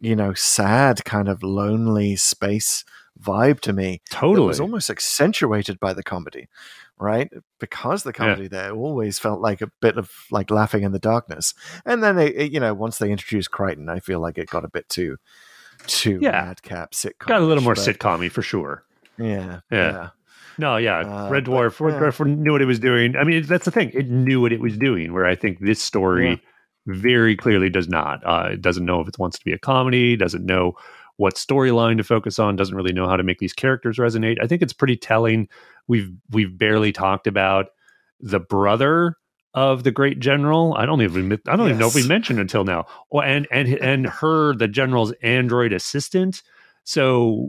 you know, sad kind of lonely space vibe to me. Totally. It was almost accentuated by the comedy, right? Because the comedy yeah. there always felt like a bit of like laughing in the darkness. And then, it, it, you know, once they introduced Crichton, I feel like it got a bit too... Too yeah. madcap sitcom. Got a little more sitcom-y for sure. Yeah. Yeah. yeah. No, yeah. Uh, Red Dwarf but, yeah. Red Dwarf knew what it was doing. I mean, it, that's the thing. It knew what it was doing, where I think this story yeah. very clearly does not. Uh, it doesn't know if it wants to be a comedy, doesn't know what storyline to focus on, doesn't really know how to make these characters resonate. I think it's pretty telling. We've we've barely talked about the brother of the great general. I don't even I don't yes. even know if we mentioned until now. Oh, and and and her, the general's android assistant. So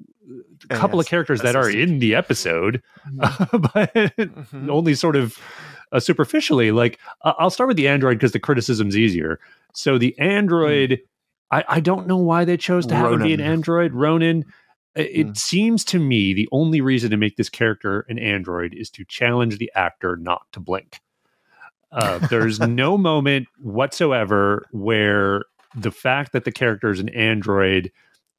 a couple yes, of characters assistant. that are in the episode, mm-hmm. uh, but mm-hmm. only sort of uh, superficially. Like uh, I'll start with the android because the criticism's easier. So the android, mm-hmm. I, I don't know why they chose to Ronan. have it be an android. Ronan. It mm. seems to me the only reason to make this character an android is to challenge the actor not to blink. Uh, there's no moment whatsoever where the fact that the character is an android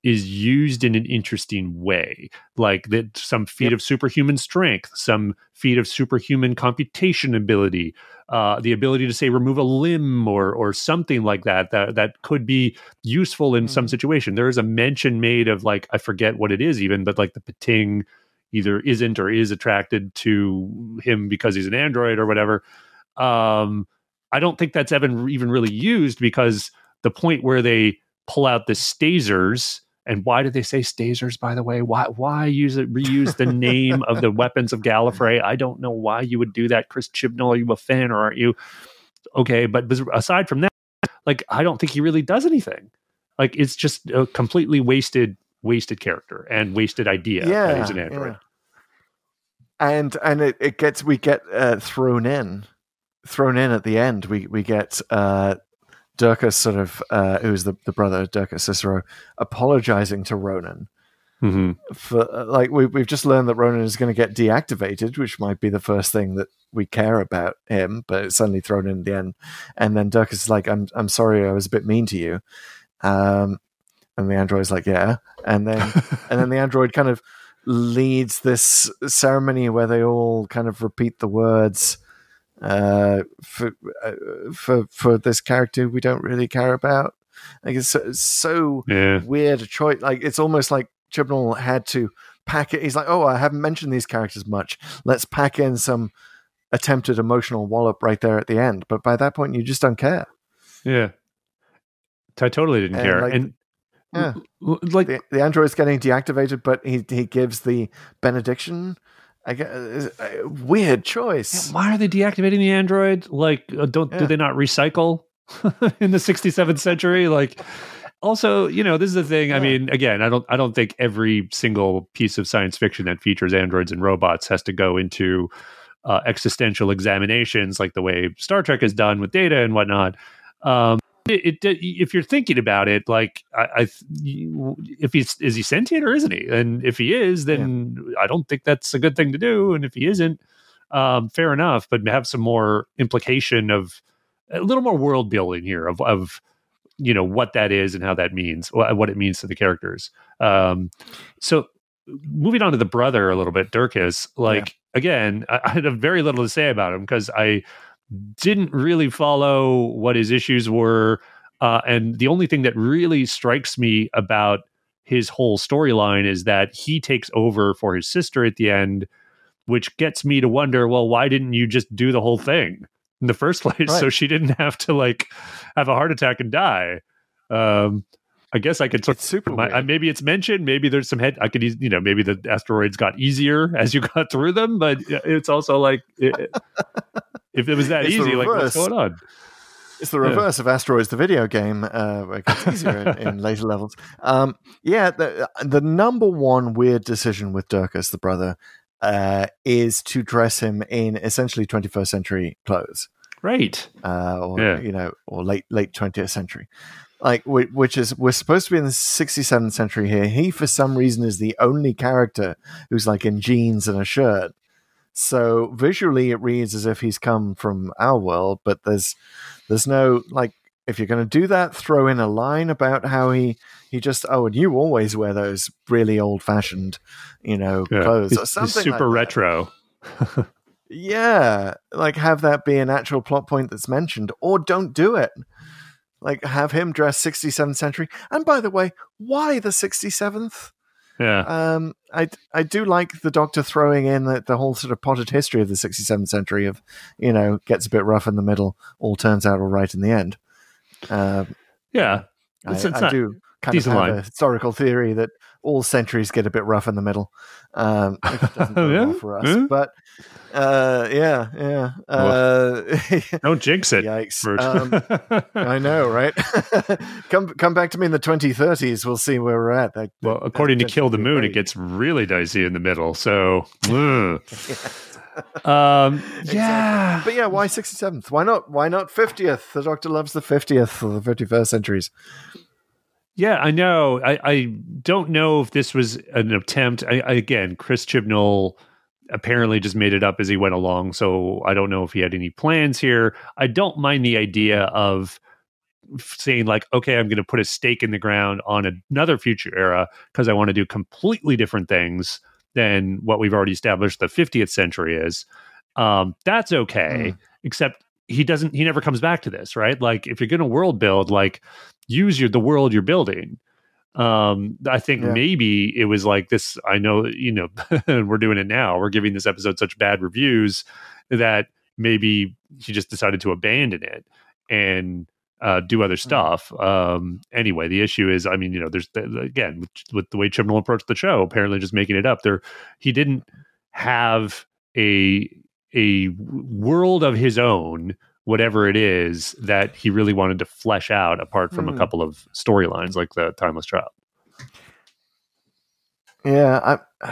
is used in an interesting way, like that some feat yep. of superhuman strength, some feat of superhuman computation ability, uh, the ability to say remove a limb or or something like that that, that could be useful in mm. some situation. There is a mention made of, like, I forget what it is even, but like the Pting either isn't or is attracted to him because he's an android or whatever. Um, I don't think that's even even really used, because the point where they pull out the stasers, and why did they say stasers, by the way? Why why use it reuse the name of the weapons of Gallifrey? I don't know why you would do that. Chris Chibnall, are you a fan or aren't you? Okay, but aside from that, like, I don't think he really does anything. Like, it's just a completely wasted wasted character and wasted idea yeah, that he's an android. Yeah. And and it, it gets we get uh, thrown in. Thrown in at the end, we we get uh, Durkas sort of, uh, who's the, the brother of Durkas Cicero, apologizing to Ronan mm-hmm. for like we we've just learned that Ronan is going to get deactivated, which might be the first thing that we care about him, but it's suddenly thrown in at the end. And then Durkas is like, "I'm I'm sorry, I was a bit mean to you," um, and the android's like, "Yeah," and then and then the android kind of leads this ceremony where they all kind of repeat the words. Uh, for uh, for for this character we don't really care about. Like, it's so, it's so yeah. weird a choice. Like, it's almost like Chibnall had to pack it. He's like, oh, I haven't mentioned these characters much. Let's pack in some attempted emotional wallop right there at the end. But by that point, you just don't care. Yeah, I totally didn't and care. Like, and yeah. like the, the android's getting deactivated, but he he gives the benediction. I guess, a weird choice. Yeah, why are they deactivating the android? Like, don't yeah. do they not recycle in the sixty-seventh century? Like, also, you know, this is the thing. Yeah. I mean, again, I don't, I don't think every single piece of science fiction that features androids and robots has to go into uh, existential examinations like the way Star Trek has done with Data and whatnot. Um, It, it, if you're thinking about it, like, I, I if he's is he sentient or isn't he? And if he is, then yeah. I don't think that's a good thing to do. And if he isn't, um, fair enough. But have some more implication of a little more world building here of of you know what that is and how that means, what it means to the characters. Um, so moving on to the brother a little bit, Durkas. Like yeah. again, I, I had very little to say about him because I. didn't really follow what his issues were. Uh, and the only thing that really strikes me about his whole storyline is that he takes over for his sister at the end, which gets me to wonder, well, why didn't you just do the whole thing in the first place? Right. So she didn't have to, like, have a heart attack and die. Um, I guess I could sort it's of super my, uh, maybe it's mentioned, maybe there's some head I could you know maybe the asteroids got easier as you got through them, but it's also like it, if it was that it's easy, like what's going on? It's the reverse yeah. of Asteroids, the video game, uh, where it gets easier in, in later levels. Um, yeah, the, the number one weird decision with Durkas, the brother, uh, is to dress him in essentially twenty-first century clothes, right? Uh, or yeah. you know, or late late twentieth century, like which is we're supposed to be in the sixty-seventh century here. He, for some reason, is the only character who's like in jeans and a shirt. So visually, it reads as if he's come from our world, but there's there's no, like, if you're going to do that, throw in a line about how he, he just, oh, and you always wear those really old-fashioned, you know, yeah. clothes. It's, or something it's super like retro. yeah, like, have that be an actual plot point that's mentioned, or don't do it. Like, have him dress sixty-seventh century. And by the way, why the sixty-seventh? Yeah, um, I I do like the Doctor throwing in the, the whole sort of potted history of the sixty-seventh century of, you know, gets a bit rough in the middle, all turns out all right in the end. Um, yeah, it's, I, it's I do kind of have line. a historical theory that all centuries get a bit rough in the middle. Um, it doesn't go yeah? well for us, yeah? but uh, yeah, yeah. Uh, don't jinx it. Yikes! um, I know, right? come, come back to me in the twenty thirties. We'll see where we're at. That, well, that, according that to Kill the Moon, great. It gets really dicey in the middle. So, yes. um, yeah, exactly. But yeah, why sixty-seventh? Why not? Why not fiftieth? The Doctor loves the fiftieth or the fifty-first centuries. Yeah, I know. I, I don't know if this was an attempt. I, I, again, Chris Chibnall apparently just made it up as he went along, so I don't know if he had any plans here. I don't mind the idea of saying, like, okay, I'm going to put a stake in the ground on a, another future era because I want to do completely different things than what we've already established the fiftieth century is. Um, that's okay, mm. except he doesn't. He never comes back to this, right? Like, if you're going to world build, like... use your the world you're building. Um, I think yeah. maybe it was like this. I know, you know, we're doing it now. We're giving this episode such bad reviews that maybe he just decided to abandon it and uh, do other stuff. Um, anyway, the issue is, I mean, you know, there's again with, with the way Chibnall approached the show, apparently just making it up. There, he didn't have a a world of his own. Whatever it is that he really wanted to flesh out apart from mm. a couple of storylines like the Timeless Child. Yeah. I,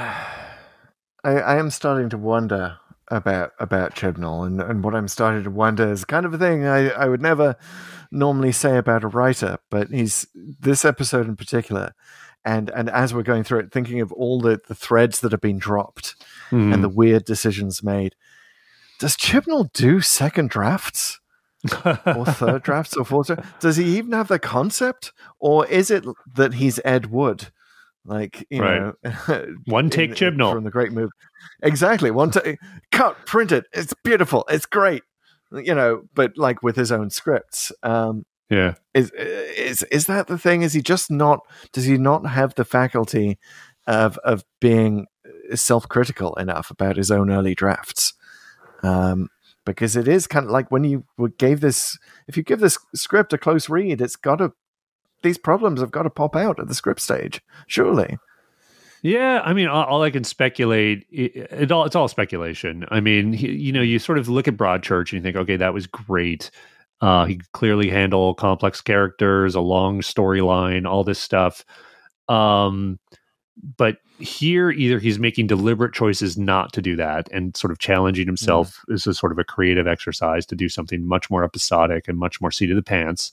I, I am starting to wonder about, about Chibnall, and, and what I'm starting to wonder is kind of a thing I, I would never normally say about a writer, but he's this episode in particular. And, and as we're going through it, thinking of all the, the threads that have been dropped mm. and the weird decisions made, does Chibnall do second drafts or third drafts or fourth drafts? Does he even have the concept, or is it that he's Ed Wood? Like, you right. know, one take in, Chibnall from the great movie. Exactly. One take, cut, print it. It's beautiful. It's great. You know, but like with his own scripts. Um, yeah. Is, is, is that the thing? Is he just not, does he not have the faculty of, of being self-critical enough about his own early drafts? Um, because it is kind of like when you gave this, if you give this script a close read, it's got to, these problems have got to pop out at the script stage, surely. Yeah. I mean, all, all I can speculate, it, it all, it's all speculation. I mean, he, you know, you sort of look at Broadchurch and you think, okay, that was great. Uh, he could clearly handle complex characters, a long storyline, all this stuff. Um, But here, either he's making deliberate choices not to do that and sort of challenging himself as yeah. a sort of a creative exercise to do something much more episodic and much more seat of the pants.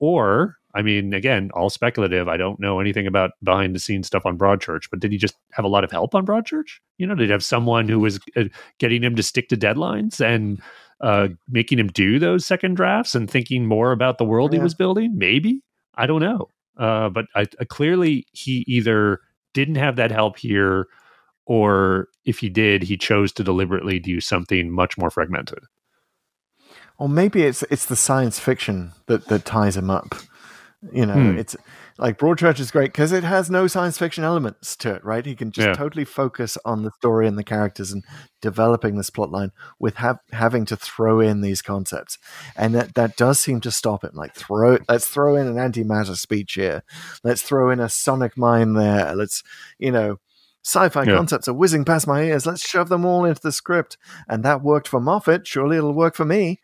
Or, I mean, again, all speculative. I don't know anything about behind the scenes stuff on Broadchurch, but did he just have a lot of help on Broadchurch? You know, did he have someone who was uh, getting him to stick to deadlines and uh, making him do those second drafts and thinking more about the world yeah. he was building? Maybe. I don't know. Uh, but I, I clearly, he either... didn't have that help here, or if he did, he chose to deliberately do something much more fragmented. Or maybe it's it's the science fiction that that ties him up. You know, hmm. it's like Broadchurch is great because it has no science fiction elements to it, right? He can just yeah. totally focus on the story and the characters and developing this plot line with ha- having to throw in these concepts. And that, that does seem to stop him. Like, throw let's throw in an antimatter speech here. Let's throw in a sonic mine there. Let's, you know, sci-fi yeah. concepts are whizzing past my ears. Let's shove them all into the script. And that worked for Moffat. Surely it'll work for me.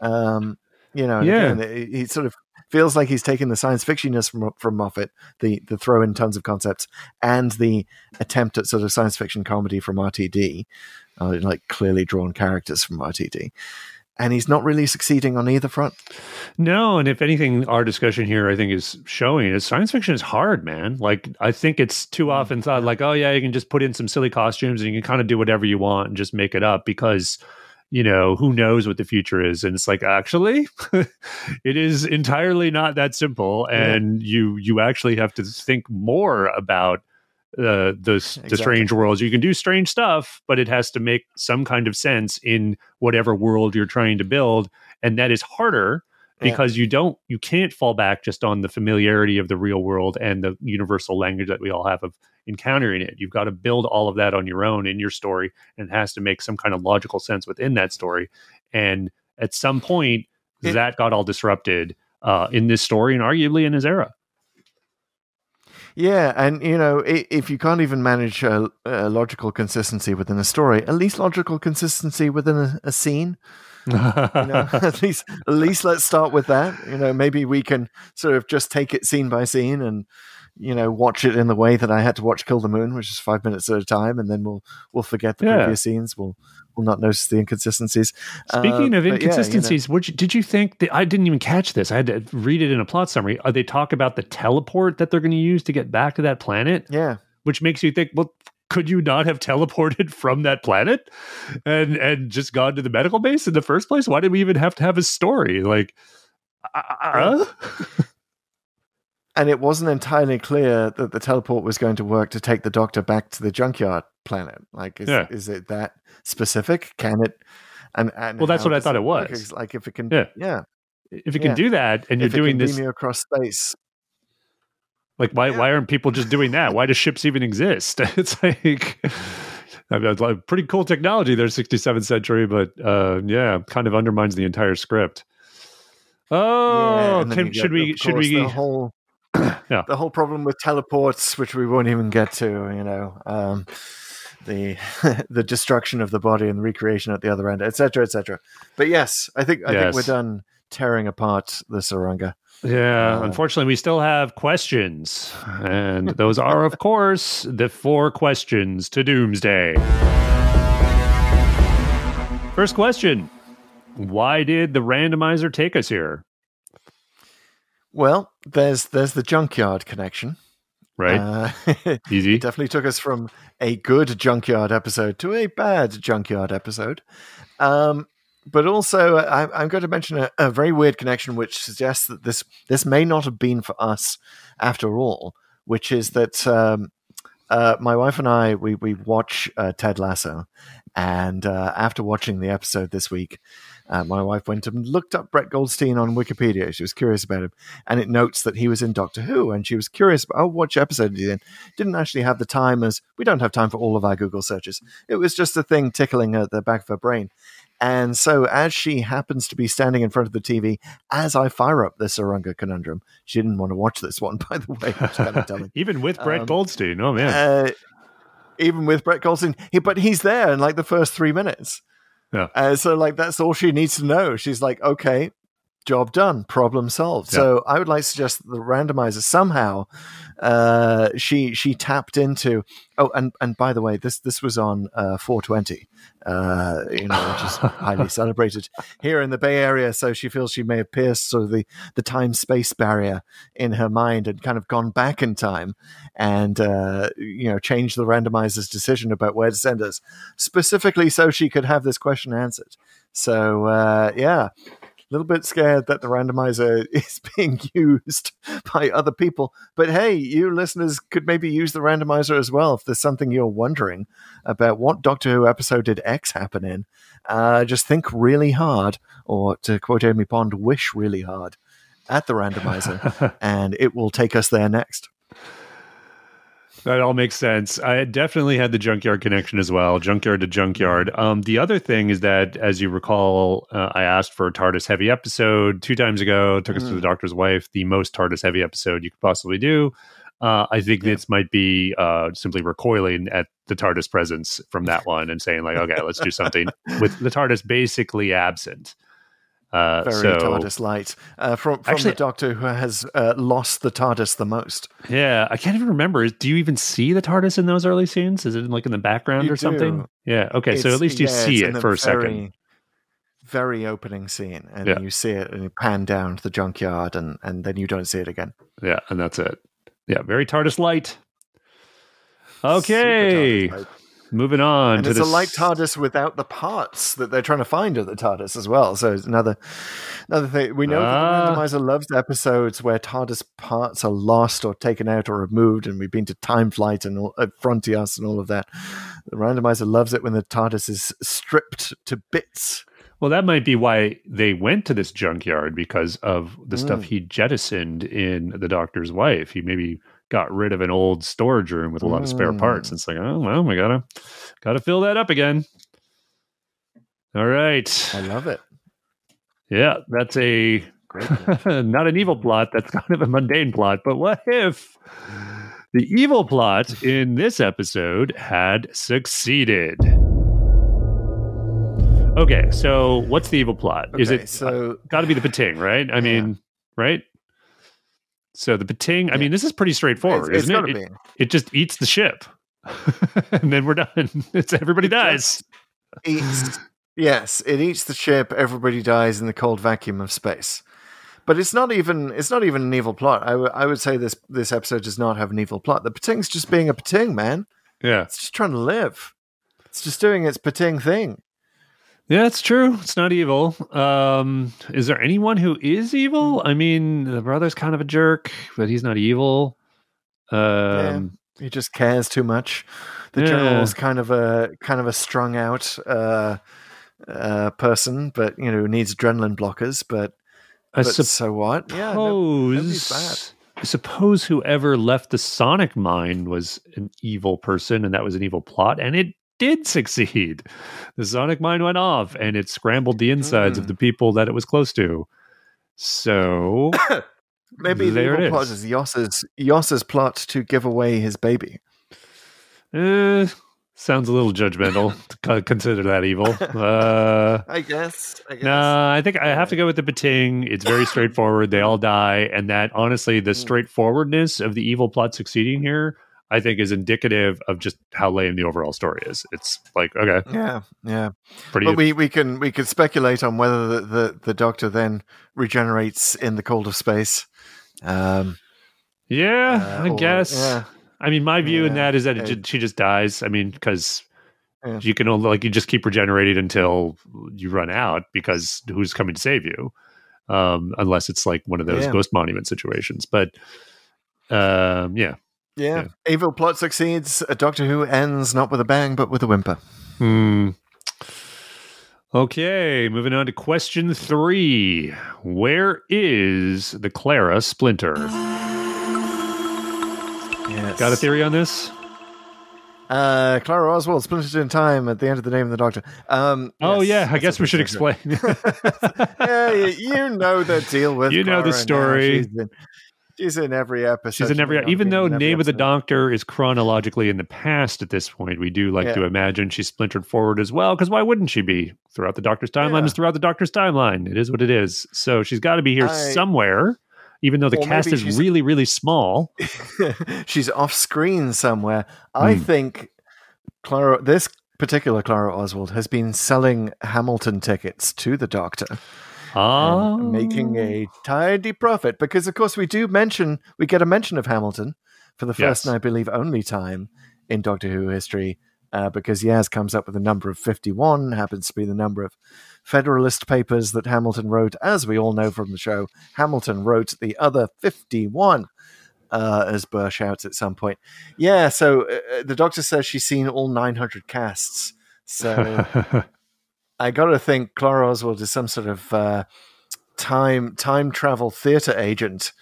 Um, you know, yeah. and again, he sort of feels like he's taking the science fictionness from from Moffat, the the throw in tons of concepts, and the attempt at sort of science fiction comedy from R T D, uh, like clearly drawn characters from R T D. And he's not really succeeding on either front. No, and if anything, our discussion here, I think, is showing is science fiction is hard, man. Like, I think it's too often thought like, oh yeah, you can just put in some silly costumes and you can kind of do whatever you want and just make it up because, you know, who knows what the future is. And it's like, actually, it is entirely not that simple. And yeah. you you actually have to think more about uh, the, exactly. the strange worlds. You can do strange stuff, but it has to make some kind of sense in whatever world you're trying to build. And that is harder because yeah. you don't, you can't fall back just on the familiarity of the real world and the universal language that we all have of encountering it. You've got to build all of that on your own in your story, and it has to make some kind of logical sense within that story. And at some point, it, that got all disrupted uh, in this story and arguably in his era. Yeah, and you know, if you can't even manage a, a logical consistency within a story, at least logical consistency within a, a scene. You know, at least, at least let's start with that. You know, maybe we can sort of just take it scene by scene and, you know, watch it in the way that I had to watch Kill the Moon, which is five minutes at a time, and then we'll we'll forget the yeah. previous scenes. We'll we'll not notice the inconsistencies. Speaking uh, of inconsistencies, yeah, you know. would you, did you think that, I didn't even catch this? I had to read it in a plot summary. They talk about the teleport that they're going to use to get back to that planet. Yeah, which makes you think, well, could you not have teleported from that planet and and just gone to the medical base in the first place? Why did we even have to have a story? Like, uh, yeah. And it wasn't entirely clear that the teleport was going to work to take the Doctor back to the junkyard planet. Like, is, yeah. is it that specific? Can it? And, and well, that's what I thought it was. Like, if it can, yeah, yeah. if it yeah. can do that, and if you're doing this across space, like why yeah. why aren't people just doing that? Why do ships even exist? It's like, I mean, it's like pretty cool technology there, sixty-seventh century, but uh, yeah, kind of undermines the entire script. Oh, yeah, can, should we? Should we? The whole Yeah. The whole problem with teleports, which we won't even get to, you know, um, the the destruction of the body and the recreation at the other end, et cetera, et cetera. But yes, I think I yes. think we're done tearing apart the Tsuranga. Yeah, uh, unfortunately, we still have questions, and those are, of course, the four questions to Doomsday. First question: why did the randomizer take us here? Well, there's there's the junkyard connection. Right. Uh, Easy. It definitely took us from a good junkyard episode to a bad junkyard episode. Um, but also, I, I'm going to mention a, a very weird connection which suggests that this, this may not have been for us after all, which is that um, uh, my wife and I, we, we watch uh, Ted Lasso. And uh, after watching the episode this week, Uh, my wife went and looked up Brett Goldstein on Wikipedia. She was curious about him. And it notes that he was in Doctor Who. And she was curious about, oh, which episode did he in? Didn't actually have the time, as we don't have time for all of our Google searches. It was just a thing tickling at the back of her brain. And so as she happens to be standing in front of the T V, as I fire up the Tsuranga Conundrum, she didn't want to watch this one, by the way. Kind of even with Brett um, Goldstein. Oh, man. Uh, even with Brett Goldstein. He, but he's there in like the first three minutes. Yeah. Uh, so like that's all she needs to know. She's like, okay, job done, problem solved. Yeah. So I would like to suggest that the randomizer somehow uh, she she tapped into. Oh, and, and by the way, this this was on uh, four twenty, uh, you know, which is highly celebrated here in the Bay Area. So she feels she may have pierced sort of the the time space barrier in her mind and kind of gone back in time and uh, you know, changed the randomizer's decision about where to send us specifically, so she could have this question answered. So uh, yeah. A little bit scared that the randomizer is being used by other people. But hey, you listeners could maybe use the randomizer as well if there's something you're wondering about. What Doctor Who episode did X happen in? Uh, just think really hard, or to quote Amy Pond, wish really hard. at the randomizer, and it will take us there next. That all makes sense. I definitely had the junkyard connection as well, junkyard to junkyard. Um, the other thing is that, as you recall, uh, I asked for a TARDIS heavy episode two times ago. It took mm. us to The Doctor's Wife, the most TARDIS heavy episode you could possibly do. Uh, I think yeah. this might be uh, simply recoiling at the TARDIS presence from that one and saying, like, okay, let's do something with the TARDIS basically absent. Uh, Very so, TARDIS light uh, from, from actually, the Doctor who has uh, lost the TARDIS the most. Yeah, I can't even remember. Do you even see the TARDIS in those early scenes? Is it in, like in the background or do. something? Yeah. Okay, it's, so at least you yeah, see it for a very, second. Very opening scene, and yeah. you see it, and you pan down to the junkyard, and and then you don't see it again. Yeah, and that's it. Yeah, very TARDIS light. Okay. Moving on. And to it's this... a light TARDIS without the parts that they're trying to find at the TARDIS as well. So it's another another thing. We know ah. that the randomizer loves episodes where TARDIS parts are lost or taken out or removed, and we've been to Time Flight and all, uh, Frontiers and all of that. The randomizer loves it when the TARDIS is stripped to bits. Well, that might be why they went to this junkyard, because of the mm. stuff he jettisoned in The Doctor's Wife. He maybe got rid of an old storage room with a lot of spare parts. It's like, oh, well, we gotta, gotta fill that up again. All right. I love it. Yeah, that's a great, not an evil plot. That's kind of a mundane plot. But what if the evil plot in this episode had succeeded? Okay, so what's the evil plot? Okay, is it so, uh, got to be the Pting, right? I yeah. mean, right? So the Pting, I yeah. mean, this is pretty straightforward, it's, it's isn't it? Be. it? It just eats the ship, and then we're done. It's everybody it dies. Eats, yes, it eats the ship. Everybody dies in the cold vacuum of space. But it's not even it's not even an evil plot. I, w- I would say this this episode does not have an evil plot. The Pting's just being a Pting, man. Yeah, it's just trying to live. It's just doing its Pting thing. Yeah, it's true. It's not evil. Um, is there anyone who is evil? I mean, the brother's kind of a jerk, but he's not evil. Um, yeah, he just cares too much. The yeah. general's kind of a kind of a strung out uh, uh, person, but you know, needs adrenaline blockers. But, I but sup- so what? Yeah, no, nobody's bad. I suppose whoever left the Sonic Mind was an evil person, and that was an evil plot, and it did succeed. The Sonic Mind went off and it scrambled the insides mm. of the people that it was close to. So maybe the evil plot is Yoss's Yoss's plot to give away his baby. Uh, sounds a little judgmental to consider that evil. Uh, I guess. I guess. Nah, I think I have to go with the Pting. It's very straightforward. They all die, and that honestly, the straightforwardness of the evil plot succeeding here, I think, is indicative of just how lame the overall story is. It's like, okay. Yeah, yeah. Pretty but we, we can we can speculate on whether the, the, the Doctor then regenerates in the cold of space. Um, yeah, uh, I or, guess. Yeah. I mean, my view yeah, in that is that yeah. it, she just dies. I mean, because yeah. you can only, like, you just keep regenerating until you run out, because who's coming to save you? Um, unless it's like one of those yeah. Ghost Monument situations. But um, yeah. Yeah. yeah, evil plot succeeds. A Doctor Who ends not with a bang, but with a whimper. Hmm. Okay, moving on to question three. Where is the Clara Splinter? Yes. Got a theory on this? Uh, Clara Oswald splintered in time at the end of the name of the Doctor. Um, oh, yes, yeah, I guess we should explain. yeah, you know the deal with You Clara know the story. She's in every episode. She's in every, even though Name of the Doctor is chronologically in the past at this point, we do like yeah. to imagine she's splintered forward as well, because why wouldn't she be? Throughout the Doctor's timeline yeah. is throughout the Doctor's timeline. It is what it is. So she's got to be here I, somewhere, even though the cast is really, really small. She's off screen somewhere. Hmm. I think Clara, this particular Clara Oswald, has been selling Hamilton tickets to the Doctor. Oh. Making a tidy profit, because of course we do mention we get a mention of Hamilton for the first yes. and I believe only time in Doctor Who history, uh, because Yaz comes up with the number of fifty-one, happens to be the number of Federalist papers that Hamilton wrote. As we all know from the show, Hamilton wrote the other fifty-one, uh, as Burr shouts at some point. Yeah, so uh, the Doctor says she's seen all nine hundred casts, so... I got to think Clara Oswald is some sort of uh, time time travel theater agent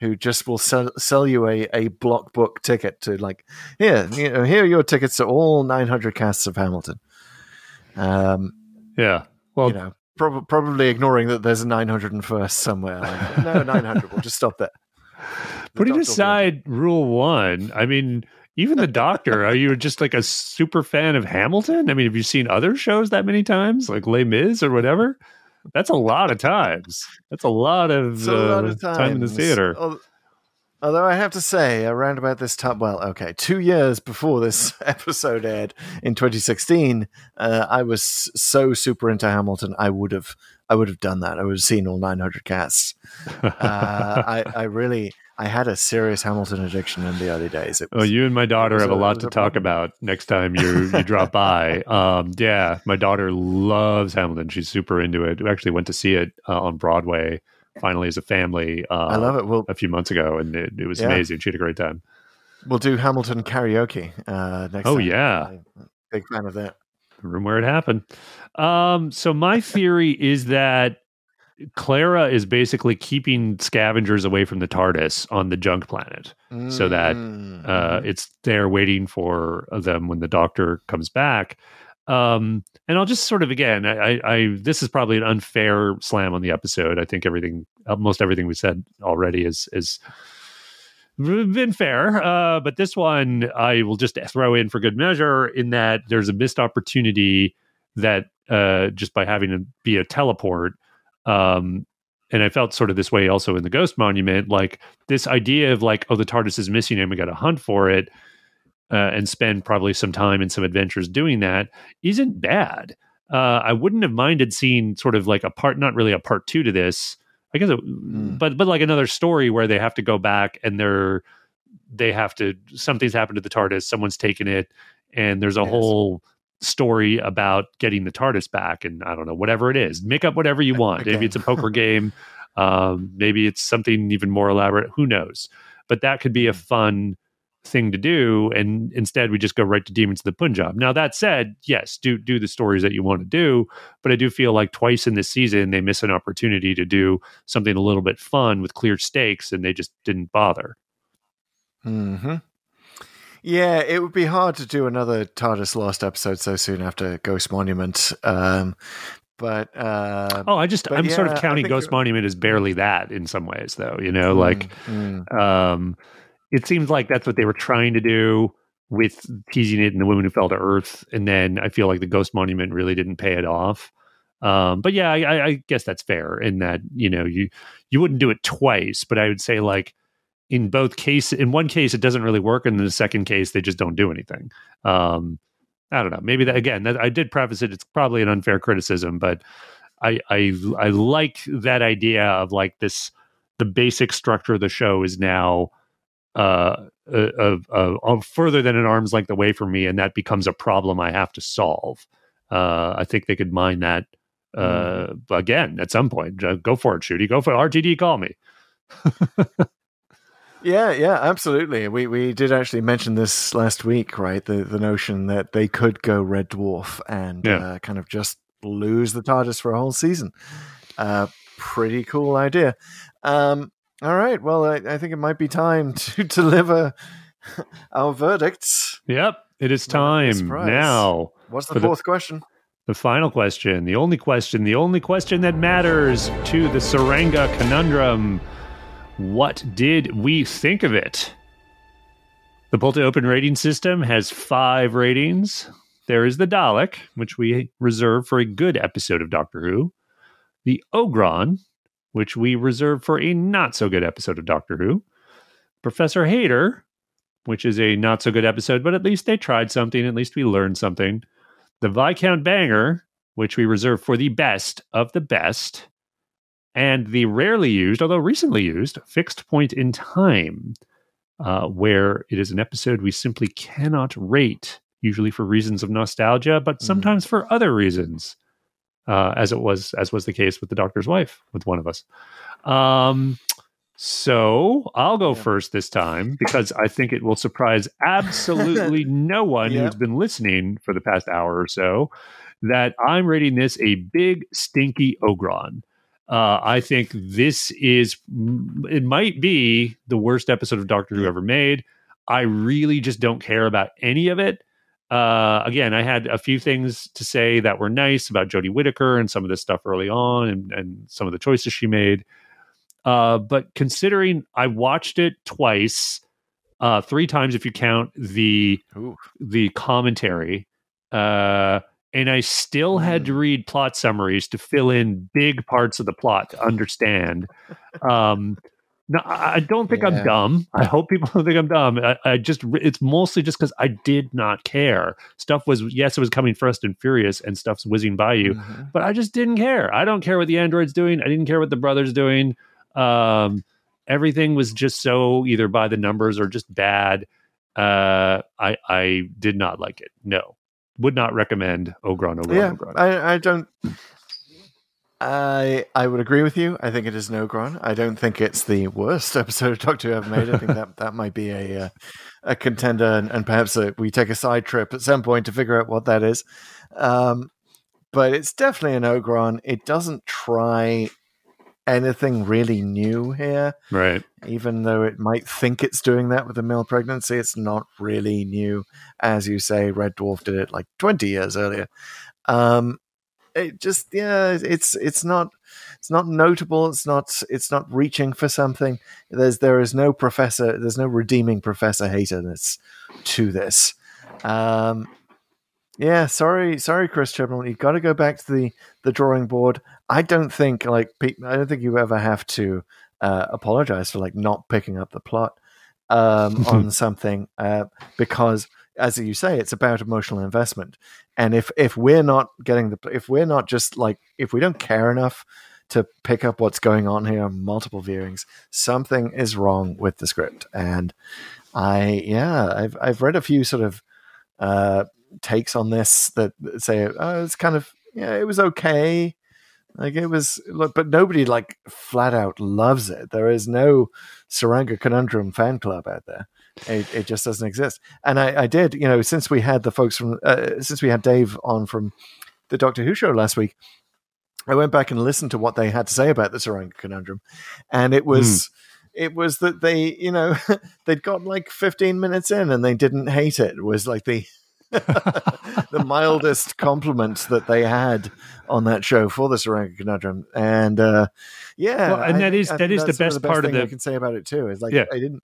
who just will sell, sell you a, a block book ticket to, like, here, you know, here are your tickets to all nine hundred casts of Hamilton. Um, yeah. Well, you know, prob- probably ignoring that there's a nine hundred first somewhere. Like, no, nine hundred. We'll just stop there. Putting aside rule one, I mean, even the Doctor, are you just like a super fan of Hamilton? I mean, have you seen other shows that many times, like Les Mis or whatever? That's a lot of times. That's a lot of, a lot of uh, time in the theater. Although I have to say, around about this time, well, okay, two years before this episode aired in twenty sixteen, uh, I was so super into Hamilton, I would have, I would have done that. I would have seen all nine hundred casts. Uh, I, I really, I had a serious Hamilton addiction in the early days. It was, oh, you and my daughter have a, a lot to a talk about next time you, you drop by. Um, yeah, my daughter loves Hamilton. She's super into it. We actually went to see it uh, on Broadway. Finally, as a family, uh, I love it. We'll, a few months ago, and it, it was yeah. amazing. She had a great time. We'll do Hamilton karaoke uh, next. Oh time. Yeah, I'm a big fan of that. The room where it happened. Um, so my theory is that Clara is basically keeping scavengers away from the TARDIS on the junk planet, mm. so that uh, it's there waiting for them when the Doctor comes back. Um, and I'll just sort of, again, I, I, this is probably an unfair slam on the episode. I think everything, almost everything we said already is, is been fair. Uh, but this one I will just throw in for good measure, in that there's a missed opportunity that, uh, just by having to be a teleport, um, and I felt sort of this way also in the Ghost Monument, like this idea of like, oh, the TARDIS is missing and we got to hunt for it. Uh, and spend probably some time in some adventures doing that isn't bad. Uh, I wouldn't have minded seeing sort of like a part, not really a part two to this, I guess, it, mm. but but like another story where they have to go back and they're they have to something's happened to the TARDIS, someone's taken it, and there's a yes. whole story about getting the TARDIS back, and I don't know, whatever it is, make up whatever you want. Again. Maybe it's a poker game, um, maybe it's something even more elaborate. Who knows? But that could be a fun thing to do, and instead we just go right to Demons of the Punjab. Now that said, yes, do do the stories that you want to do, but I do feel like twice in this season they miss an opportunity to do something a little bit fun with clear stakes, and they just didn't bother. Mm-hmm. Yeah, it would be hard to do another TARDIS Lost episode so soon after Ghost Monument. Um, but uh, oh, I just I'm yeah, sort of counting Ghost Monument as barely that in some ways, though. You know, mm, like. Mm. Um, It seems like that's what they were trying to do with teasing it and the women who fell to earth. And then I feel like the Ghost Monument really didn't pay it off. Um, but yeah, I, I guess that's fair in that, you know, you, you wouldn't do it twice, but I would say like in both cases, in one case, it doesn't really work. And in the second case, they just don't do anything. Um, I don't know. Maybe that, again, that, I did preface it. It's probably an unfair criticism, but I, I, I like that idea of like this, the basic structure of the show is now, Uh, uh, uh, uh, further than an arm's length away from me, and that becomes a problem I have to solve. Uh, I think they could mine that uh, mm. again at some point. Uh, go for it, Ncuti. Go for it. R T D, call me. yeah, yeah, absolutely. We we did actually mention this last week, right? The the notion that they could go Red Dwarf and yeah. uh, kind of just lose the TARDIS for a whole season. Uh, pretty cool idea. Um, All right. Well, I, I think it might be time to deliver our verdicts. Yep. It is time now. What's the fourth the, question? The final question. The only question. The only question that matters to the Tsuranga Conundrum. What did we think of it? The Pulte Open rating system has five ratings. There is the Dalek, which we reserve for a good episode of Doctor Who. The Ogron, which we reserve for a not-so-good episode of Doctor Who. Professor Hayter, which is a not-so-good episode, but at least they tried something, at least we learned something. The Viscount Banger, which we reserve for the best of the best. And the rarely used, although recently used, Fixed Point in Time, uh, where it is an episode we simply cannot rate, usually for reasons of nostalgia, but sometimes mm. for other reasons. Uh, as it was, as was the case with The Doctor's Wife, with one of us. Um, so I'll go yeah. first this time, because I think it will surprise absolutely no one yeah. who's been listening for the past hour or so that I'm rating this a big stinky Ogron. Uh, I think this is, it might be the worst episode of Doctor Who ever made. I really just don't care about any of it. Uh, again, I had a few things to say that were nice about Jodie Whittaker and some of this stuff early on, and, and some of the choices she made. Uh, but considering I watched it twice, uh, three times if you count the Ooh. the commentary, uh, and I still had to read plot summaries to fill in big parts of the plot to understand. Um, no, I don't think yeah. I'm dumb. I hope people don't think I'm dumb. I, I just, it's mostly just because I did not care. Stuff was, yes, it was coming fast and furious and stuff's whizzing by you, mm-hmm. but I just didn't care. I don't care what the android's doing. I didn't care what the brother's doing. Um, everything was just so either by the numbers or just bad. Uh, I, I did not like it. No. Would not recommend Ogron, Ogron, yeah, Ogron. I, I don't... I I would agree with you. I think it is an Ogron. I don't think it's the worst episode of Doctor Who ever made. I think that, that might be a uh, a contender, and, and perhaps a, we take a side trip at some point to figure out what that is. Um, but it's definitely an Ogron. It doesn't try anything really new here. Right. Even though it might think it's doing that with a male pregnancy, it's not really new. As you say, Red Dwarf did it like twenty years earlier. Um, it just, yeah, it's, it's not, it's not notable. It's not, it's not reaching for something. There's, there is no professor. There's no redeeming Professor Haytoness to this. Um, Yeah, sorry, sorry, Chris Chibnall. You've got to go back to the, the drawing board. I don't think like I don't think you ever have to uh, apologize for like not picking up the plot um, on something uh, because, as you say, it's about emotional investment. And if if we're not getting the if we're not just like if we don't care enough to pick up what's going on here on multiple viewings, something is wrong with the script. And I yeah, I've I've read a few sort of. Uh, takes on this that say oh, it's kind of yeah it was okay like it was but nobody like flat out loves it. There is no Tsuranga Conundrum fan club out there. It, it just doesn't exist. And I, I did you know since we had the folks from uh, since we had Dave on from the Doctor Who show last week, I went back and listened to what they had to say about the Tsuranga Conundrum, and it was mm. It was that they, you know, they'd got like fifteen minutes in and they didn't hate it. It was like the the mildest compliment that they had on that show for the Tsuranga Conundrum. And uh, yeah, well, and I, that is that is the best, the best part thing of the I can say about it too. Is like yeah. I didn't,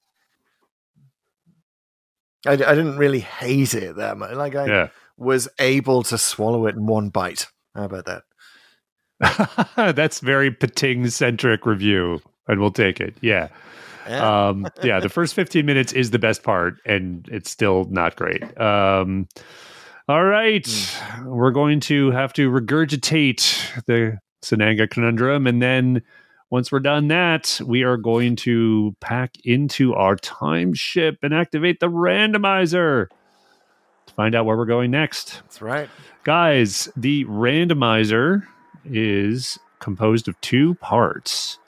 I, I didn't really hate it that much. Like I yeah. was able to swallow it in one bite. How about that? That's very Pting centric review. And we'll take it. Yeah. Yeah. Um, yeah. The first fifteen minutes is the best part, and it's still not great. Um, all right. Mm. We're going to have to regurgitate the Tsuranga Conundrum. And then once we're done that, we are going to pack into our time ship and activate the randomizer to find out where we're going next. That's right. Guys, the randomizer is composed of two parts.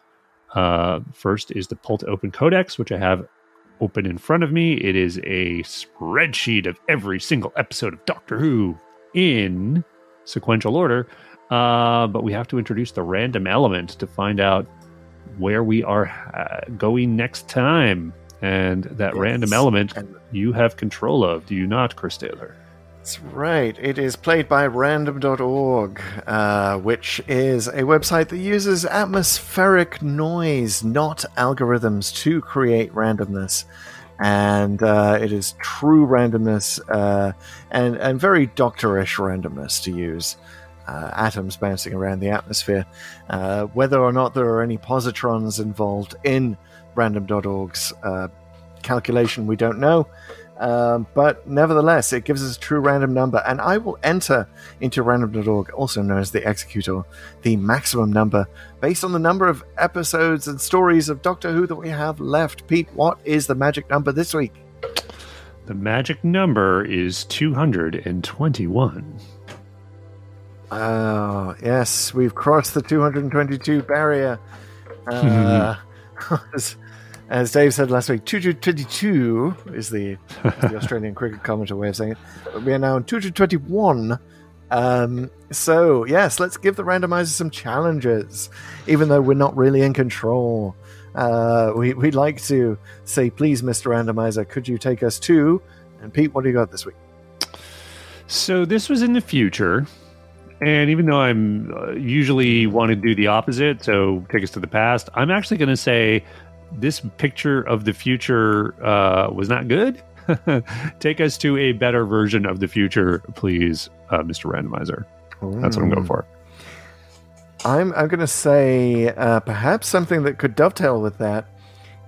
Uh, first is the Pull to Open Codex, which I have open in front of me. It is a spreadsheet of every single episode of Doctor Who in sequential order. Uh, but we have to introduce the random element to find out where we are uh, going next time. And that yes. random element you have control of, do you not, Chris Taylor? That's right. It is played by random dot org, uh, which is a website that uses atmospheric noise, not algorithms, to create randomness. And uh, it is true randomness uh, and, and very doctorish randomness to use. Uh, atoms bouncing around the atmosphere. Uh, whether or not there are any positrons involved in random dot org's uh, calculation, we don't know. Um, but nevertheless, it gives us a true random number, and I will enter into random dot org, also known as the Executor, the maximum number based on the number of episodes and stories of Doctor Who that we have left. Pete, what is the magic number this week? The magic number is two hundred twenty-one. Oh, yes, we've crossed the two hundred twenty-two barrier. Uh, As Dave said last week, two hundred twenty-two is the, is the Australian cricket commentator way of saying it. But we are now on two hundred twenty-one, Um, so, yes, let's give the randomizer some challenges, even though we're not really in control. Uh, we, we'd like to say, please, Mister Randomizer, could you take us to... And Pete, what do you got this week? So this was in the future. And even though I'm uh, usually want to do the opposite, so take us to the past, I'm actually going to say this picture of the future uh, was not good. Take us to a better version of the future, please, uh, Mister Randomizer. Ooh. That's what I'm going for. I'm I'm going to say uh, perhaps something that could dovetail with that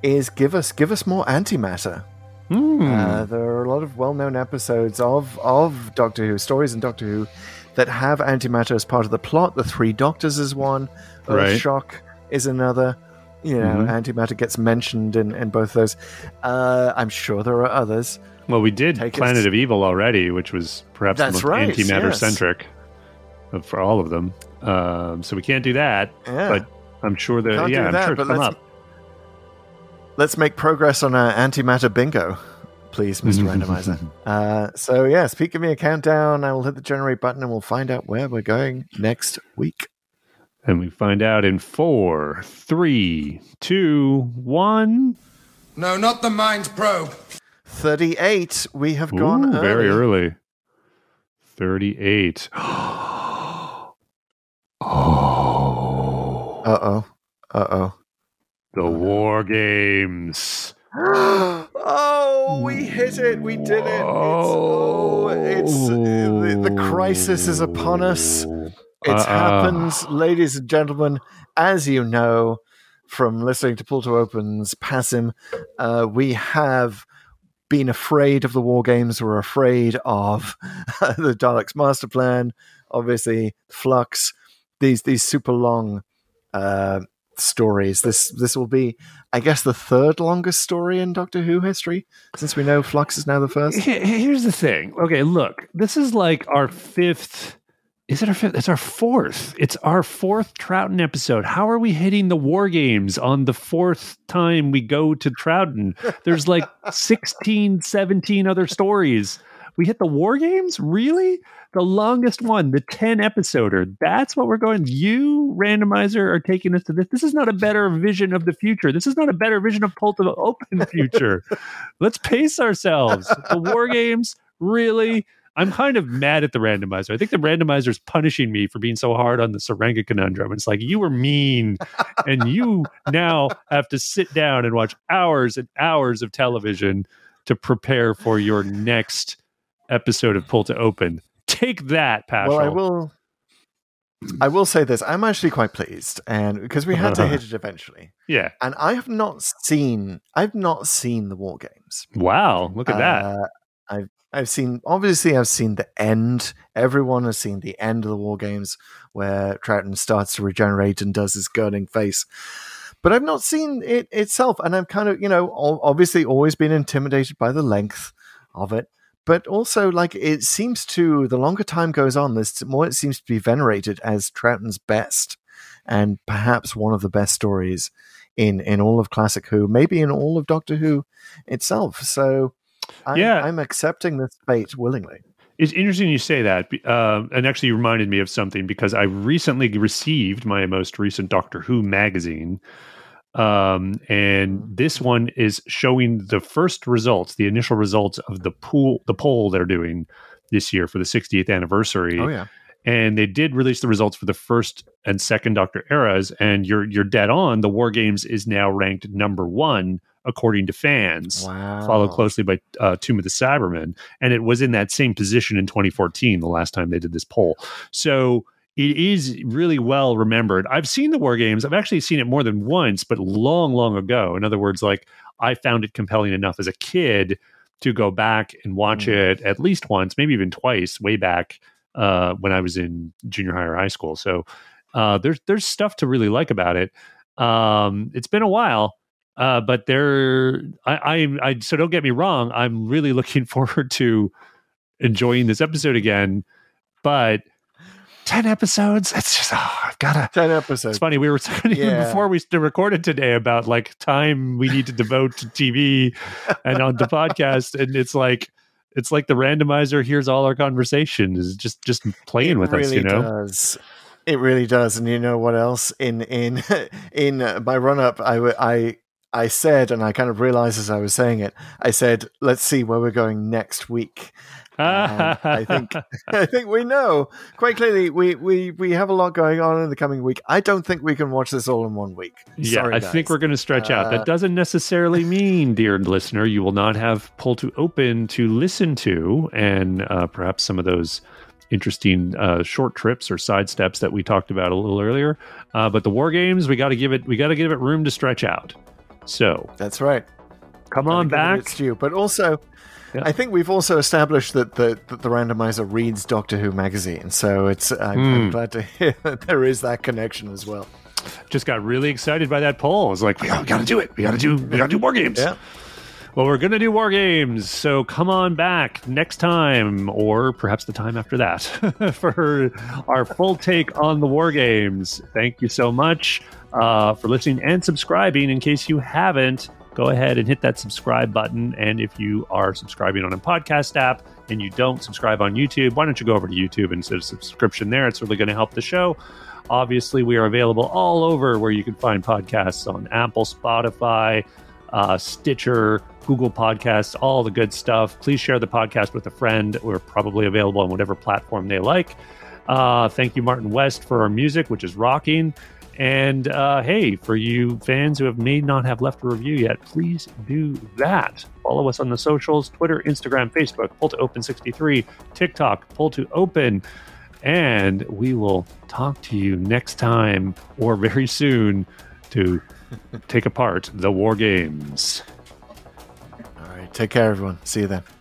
is give us give us more antimatter. Mm. Uh, there are a lot of well-known episodes of of Doctor Who, stories in Doctor Who, that have antimatter as part of the plot. The Three Doctors is one. Right. Earth Shock is another. You know, mm-hmm. antimatter gets mentioned in, in both those. Uh, I'm sure there are others. Well, we did Take Planet of Evil already, which was perhaps That's the most right, antimatter-centric yes. for all of them. Um, so we can't do that, yeah. but I'm sure that can't yeah, I'm that, sure it'll come let's, up. Let's make progress on our antimatter bingo, please, Mister Randomizer. Uh, so yes, Pete, give me a countdown. I will hit the generate button, and we'll find out where we're going next week. And we find out in four, three, two, one. No, not the Minds Probe. thirty-eight. We have gone Ooh, early. Very early. thirty-eight. Oh. Uh-oh. Uh-oh. The Uh-oh. War Games. Oh, we hit it. We did it. It's, oh, it's, the, the crisis is upon us. It's uh, happens, uh, ladies and gentlemen, as you know from listening to Pull to Open's Passim, uh, we have been afraid of the war games. We're afraid of uh, the Daleks' master plan, obviously Flux, these these super long uh, stories. This this will be, I guess, the third longest story in Doctor Who history, since we know Flux is now the first. Here's the thing. Okay, look, this is like our fifth... Is it our fifth? It's our fourth. It's our fourth Troughton episode. How are we hitting the war games on the fourth time we go to Troughton? There's like sixteen, seventeen other stories. We hit the war games? Really? The longest one, the ten-episoder. That's what we're going. You, Randomizer, are taking us to this. This is not a better vision of the future. This is not a better vision of Pull to Open future. Let's pace ourselves. The war games? Really? I'm kind of mad at the randomizer. I think the randomizer is punishing me for being so hard on the Tsuranga Conundrum. It's like, you were mean, and you now have to sit down and watch hours and hours of television to prepare for your next episode of Pull to Open. Take that, Paschal. Well, I will. I will say this. I'm actually quite pleased, and because we had uh-huh. to hit it eventually. Yeah, and I have not seen. I've not seen the War Games. Wow! Look at uh, that. I've. I've seen, obviously, I've seen the end. Everyone has seen the end of the War Games where Troughton starts to regenerate and does his gurning face. But I've not seen it itself. And I'm kind of, you know, obviously always been intimidated by the length of it. But also, like, it seems to, the longer time goes on, the more it seems to be venerated as Troughton's best and perhaps one of the best stories in, in all of Classic Who, maybe in all of Doctor Who itself. So... I'm, yeah. I'm accepting this fate willingly. It's interesting you say that. Uh, and actually reminded me of something, because I recently received my most recent Doctor Who magazine. Um, and this one is showing the first results, the initial results of the pool, the poll they're doing this year for the sixtieth anniversary. Oh, yeah. And they did release the results for the first and second Doctor eras. And you're, you're dead on. The War Games is now ranked number one, according to fans, wow. followed closely by uh, Tomb of the Cybermen. And it was in that same position in twenty fourteen, the last time they did this poll. So it is really well remembered. I've seen the War Games. I've actually seen it more than once, but long, long ago. In other words, like, I found it compelling enough as a kid to go back and watch mm. it at least once, maybe even twice, way back uh, when I was in junior high or high school. So uh, there's, there's stuff to really like about it. Um, it's been a while. Uh, but there, I, I, I, so don't get me wrong. I'm really looking forward to enjoying this episode again. But ten episodes, it's just, oh, I've got to. ten episodes. It's funny. We were talking yeah. before we recorded today about, like, time we need to devote to T V and on the podcast. And it's like, It's like the randomizer hears all our conversation, is just just playing it with really us, you know. Does. It really does. And you know what else? In in in my run up, I I I said, and I kind of realized as I was saying it, I said, "Let's see where we're going next week." Uh, I think I think we know quite clearly. We, we we have a lot going on in the coming week. I don't think we can watch this all in one week. Yeah, Sorry, I guys. think we're going to stretch uh, out. That doesn't necessarily mean, dear listener, you will not have Pull to Open to listen to, and uh, perhaps some of those interesting uh, short trips or sidesteps that we talked about a little earlier. Uh, but the War Games, we got to give it we got to give it room to stretch out. So that's right. Come on back, it's due, but also. Yeah. I think we've also established that the that the randomizer reads Doctor Who magazine, so it's I'm, mm. I'm glad to hear that there is that connection as well. Just got really excited by that poll. I was like, we gotta do it. We gotta do. We gotta do War Games. Yeah. Well, we're gonna do War Games, so come on back next time, or perhaps the time after that, for our full take on the War Games. Thank you so much uh, for listening and subscribing. In case you haven't. Go ahead and hit that subscribe button. And if you are subscribing on a podcast app and you don't subscribe on YouTube, why don't you go over to YouTube and set a subscription there? It's really going to help the show. Obviously, we are available all over where you can find podcasts on Apple, Spotify, uh, Stitcher, Google Podcasts, all the good stuff. Please share the podcast with a friend. We're probably available on whatever platform they like. Uh, thank you, Martin West, for our music, which is rocking. And, uh, hey, for you fans who have may not have left a review yet, please do that. Follow us on the socials, Twitter, Instagram, Facebook, Pull to Open sixty-three, TikTok, Pull to Open. And we will talk to you next time or very soon to take apart the War Games. All right. Take care, everyone. See you then.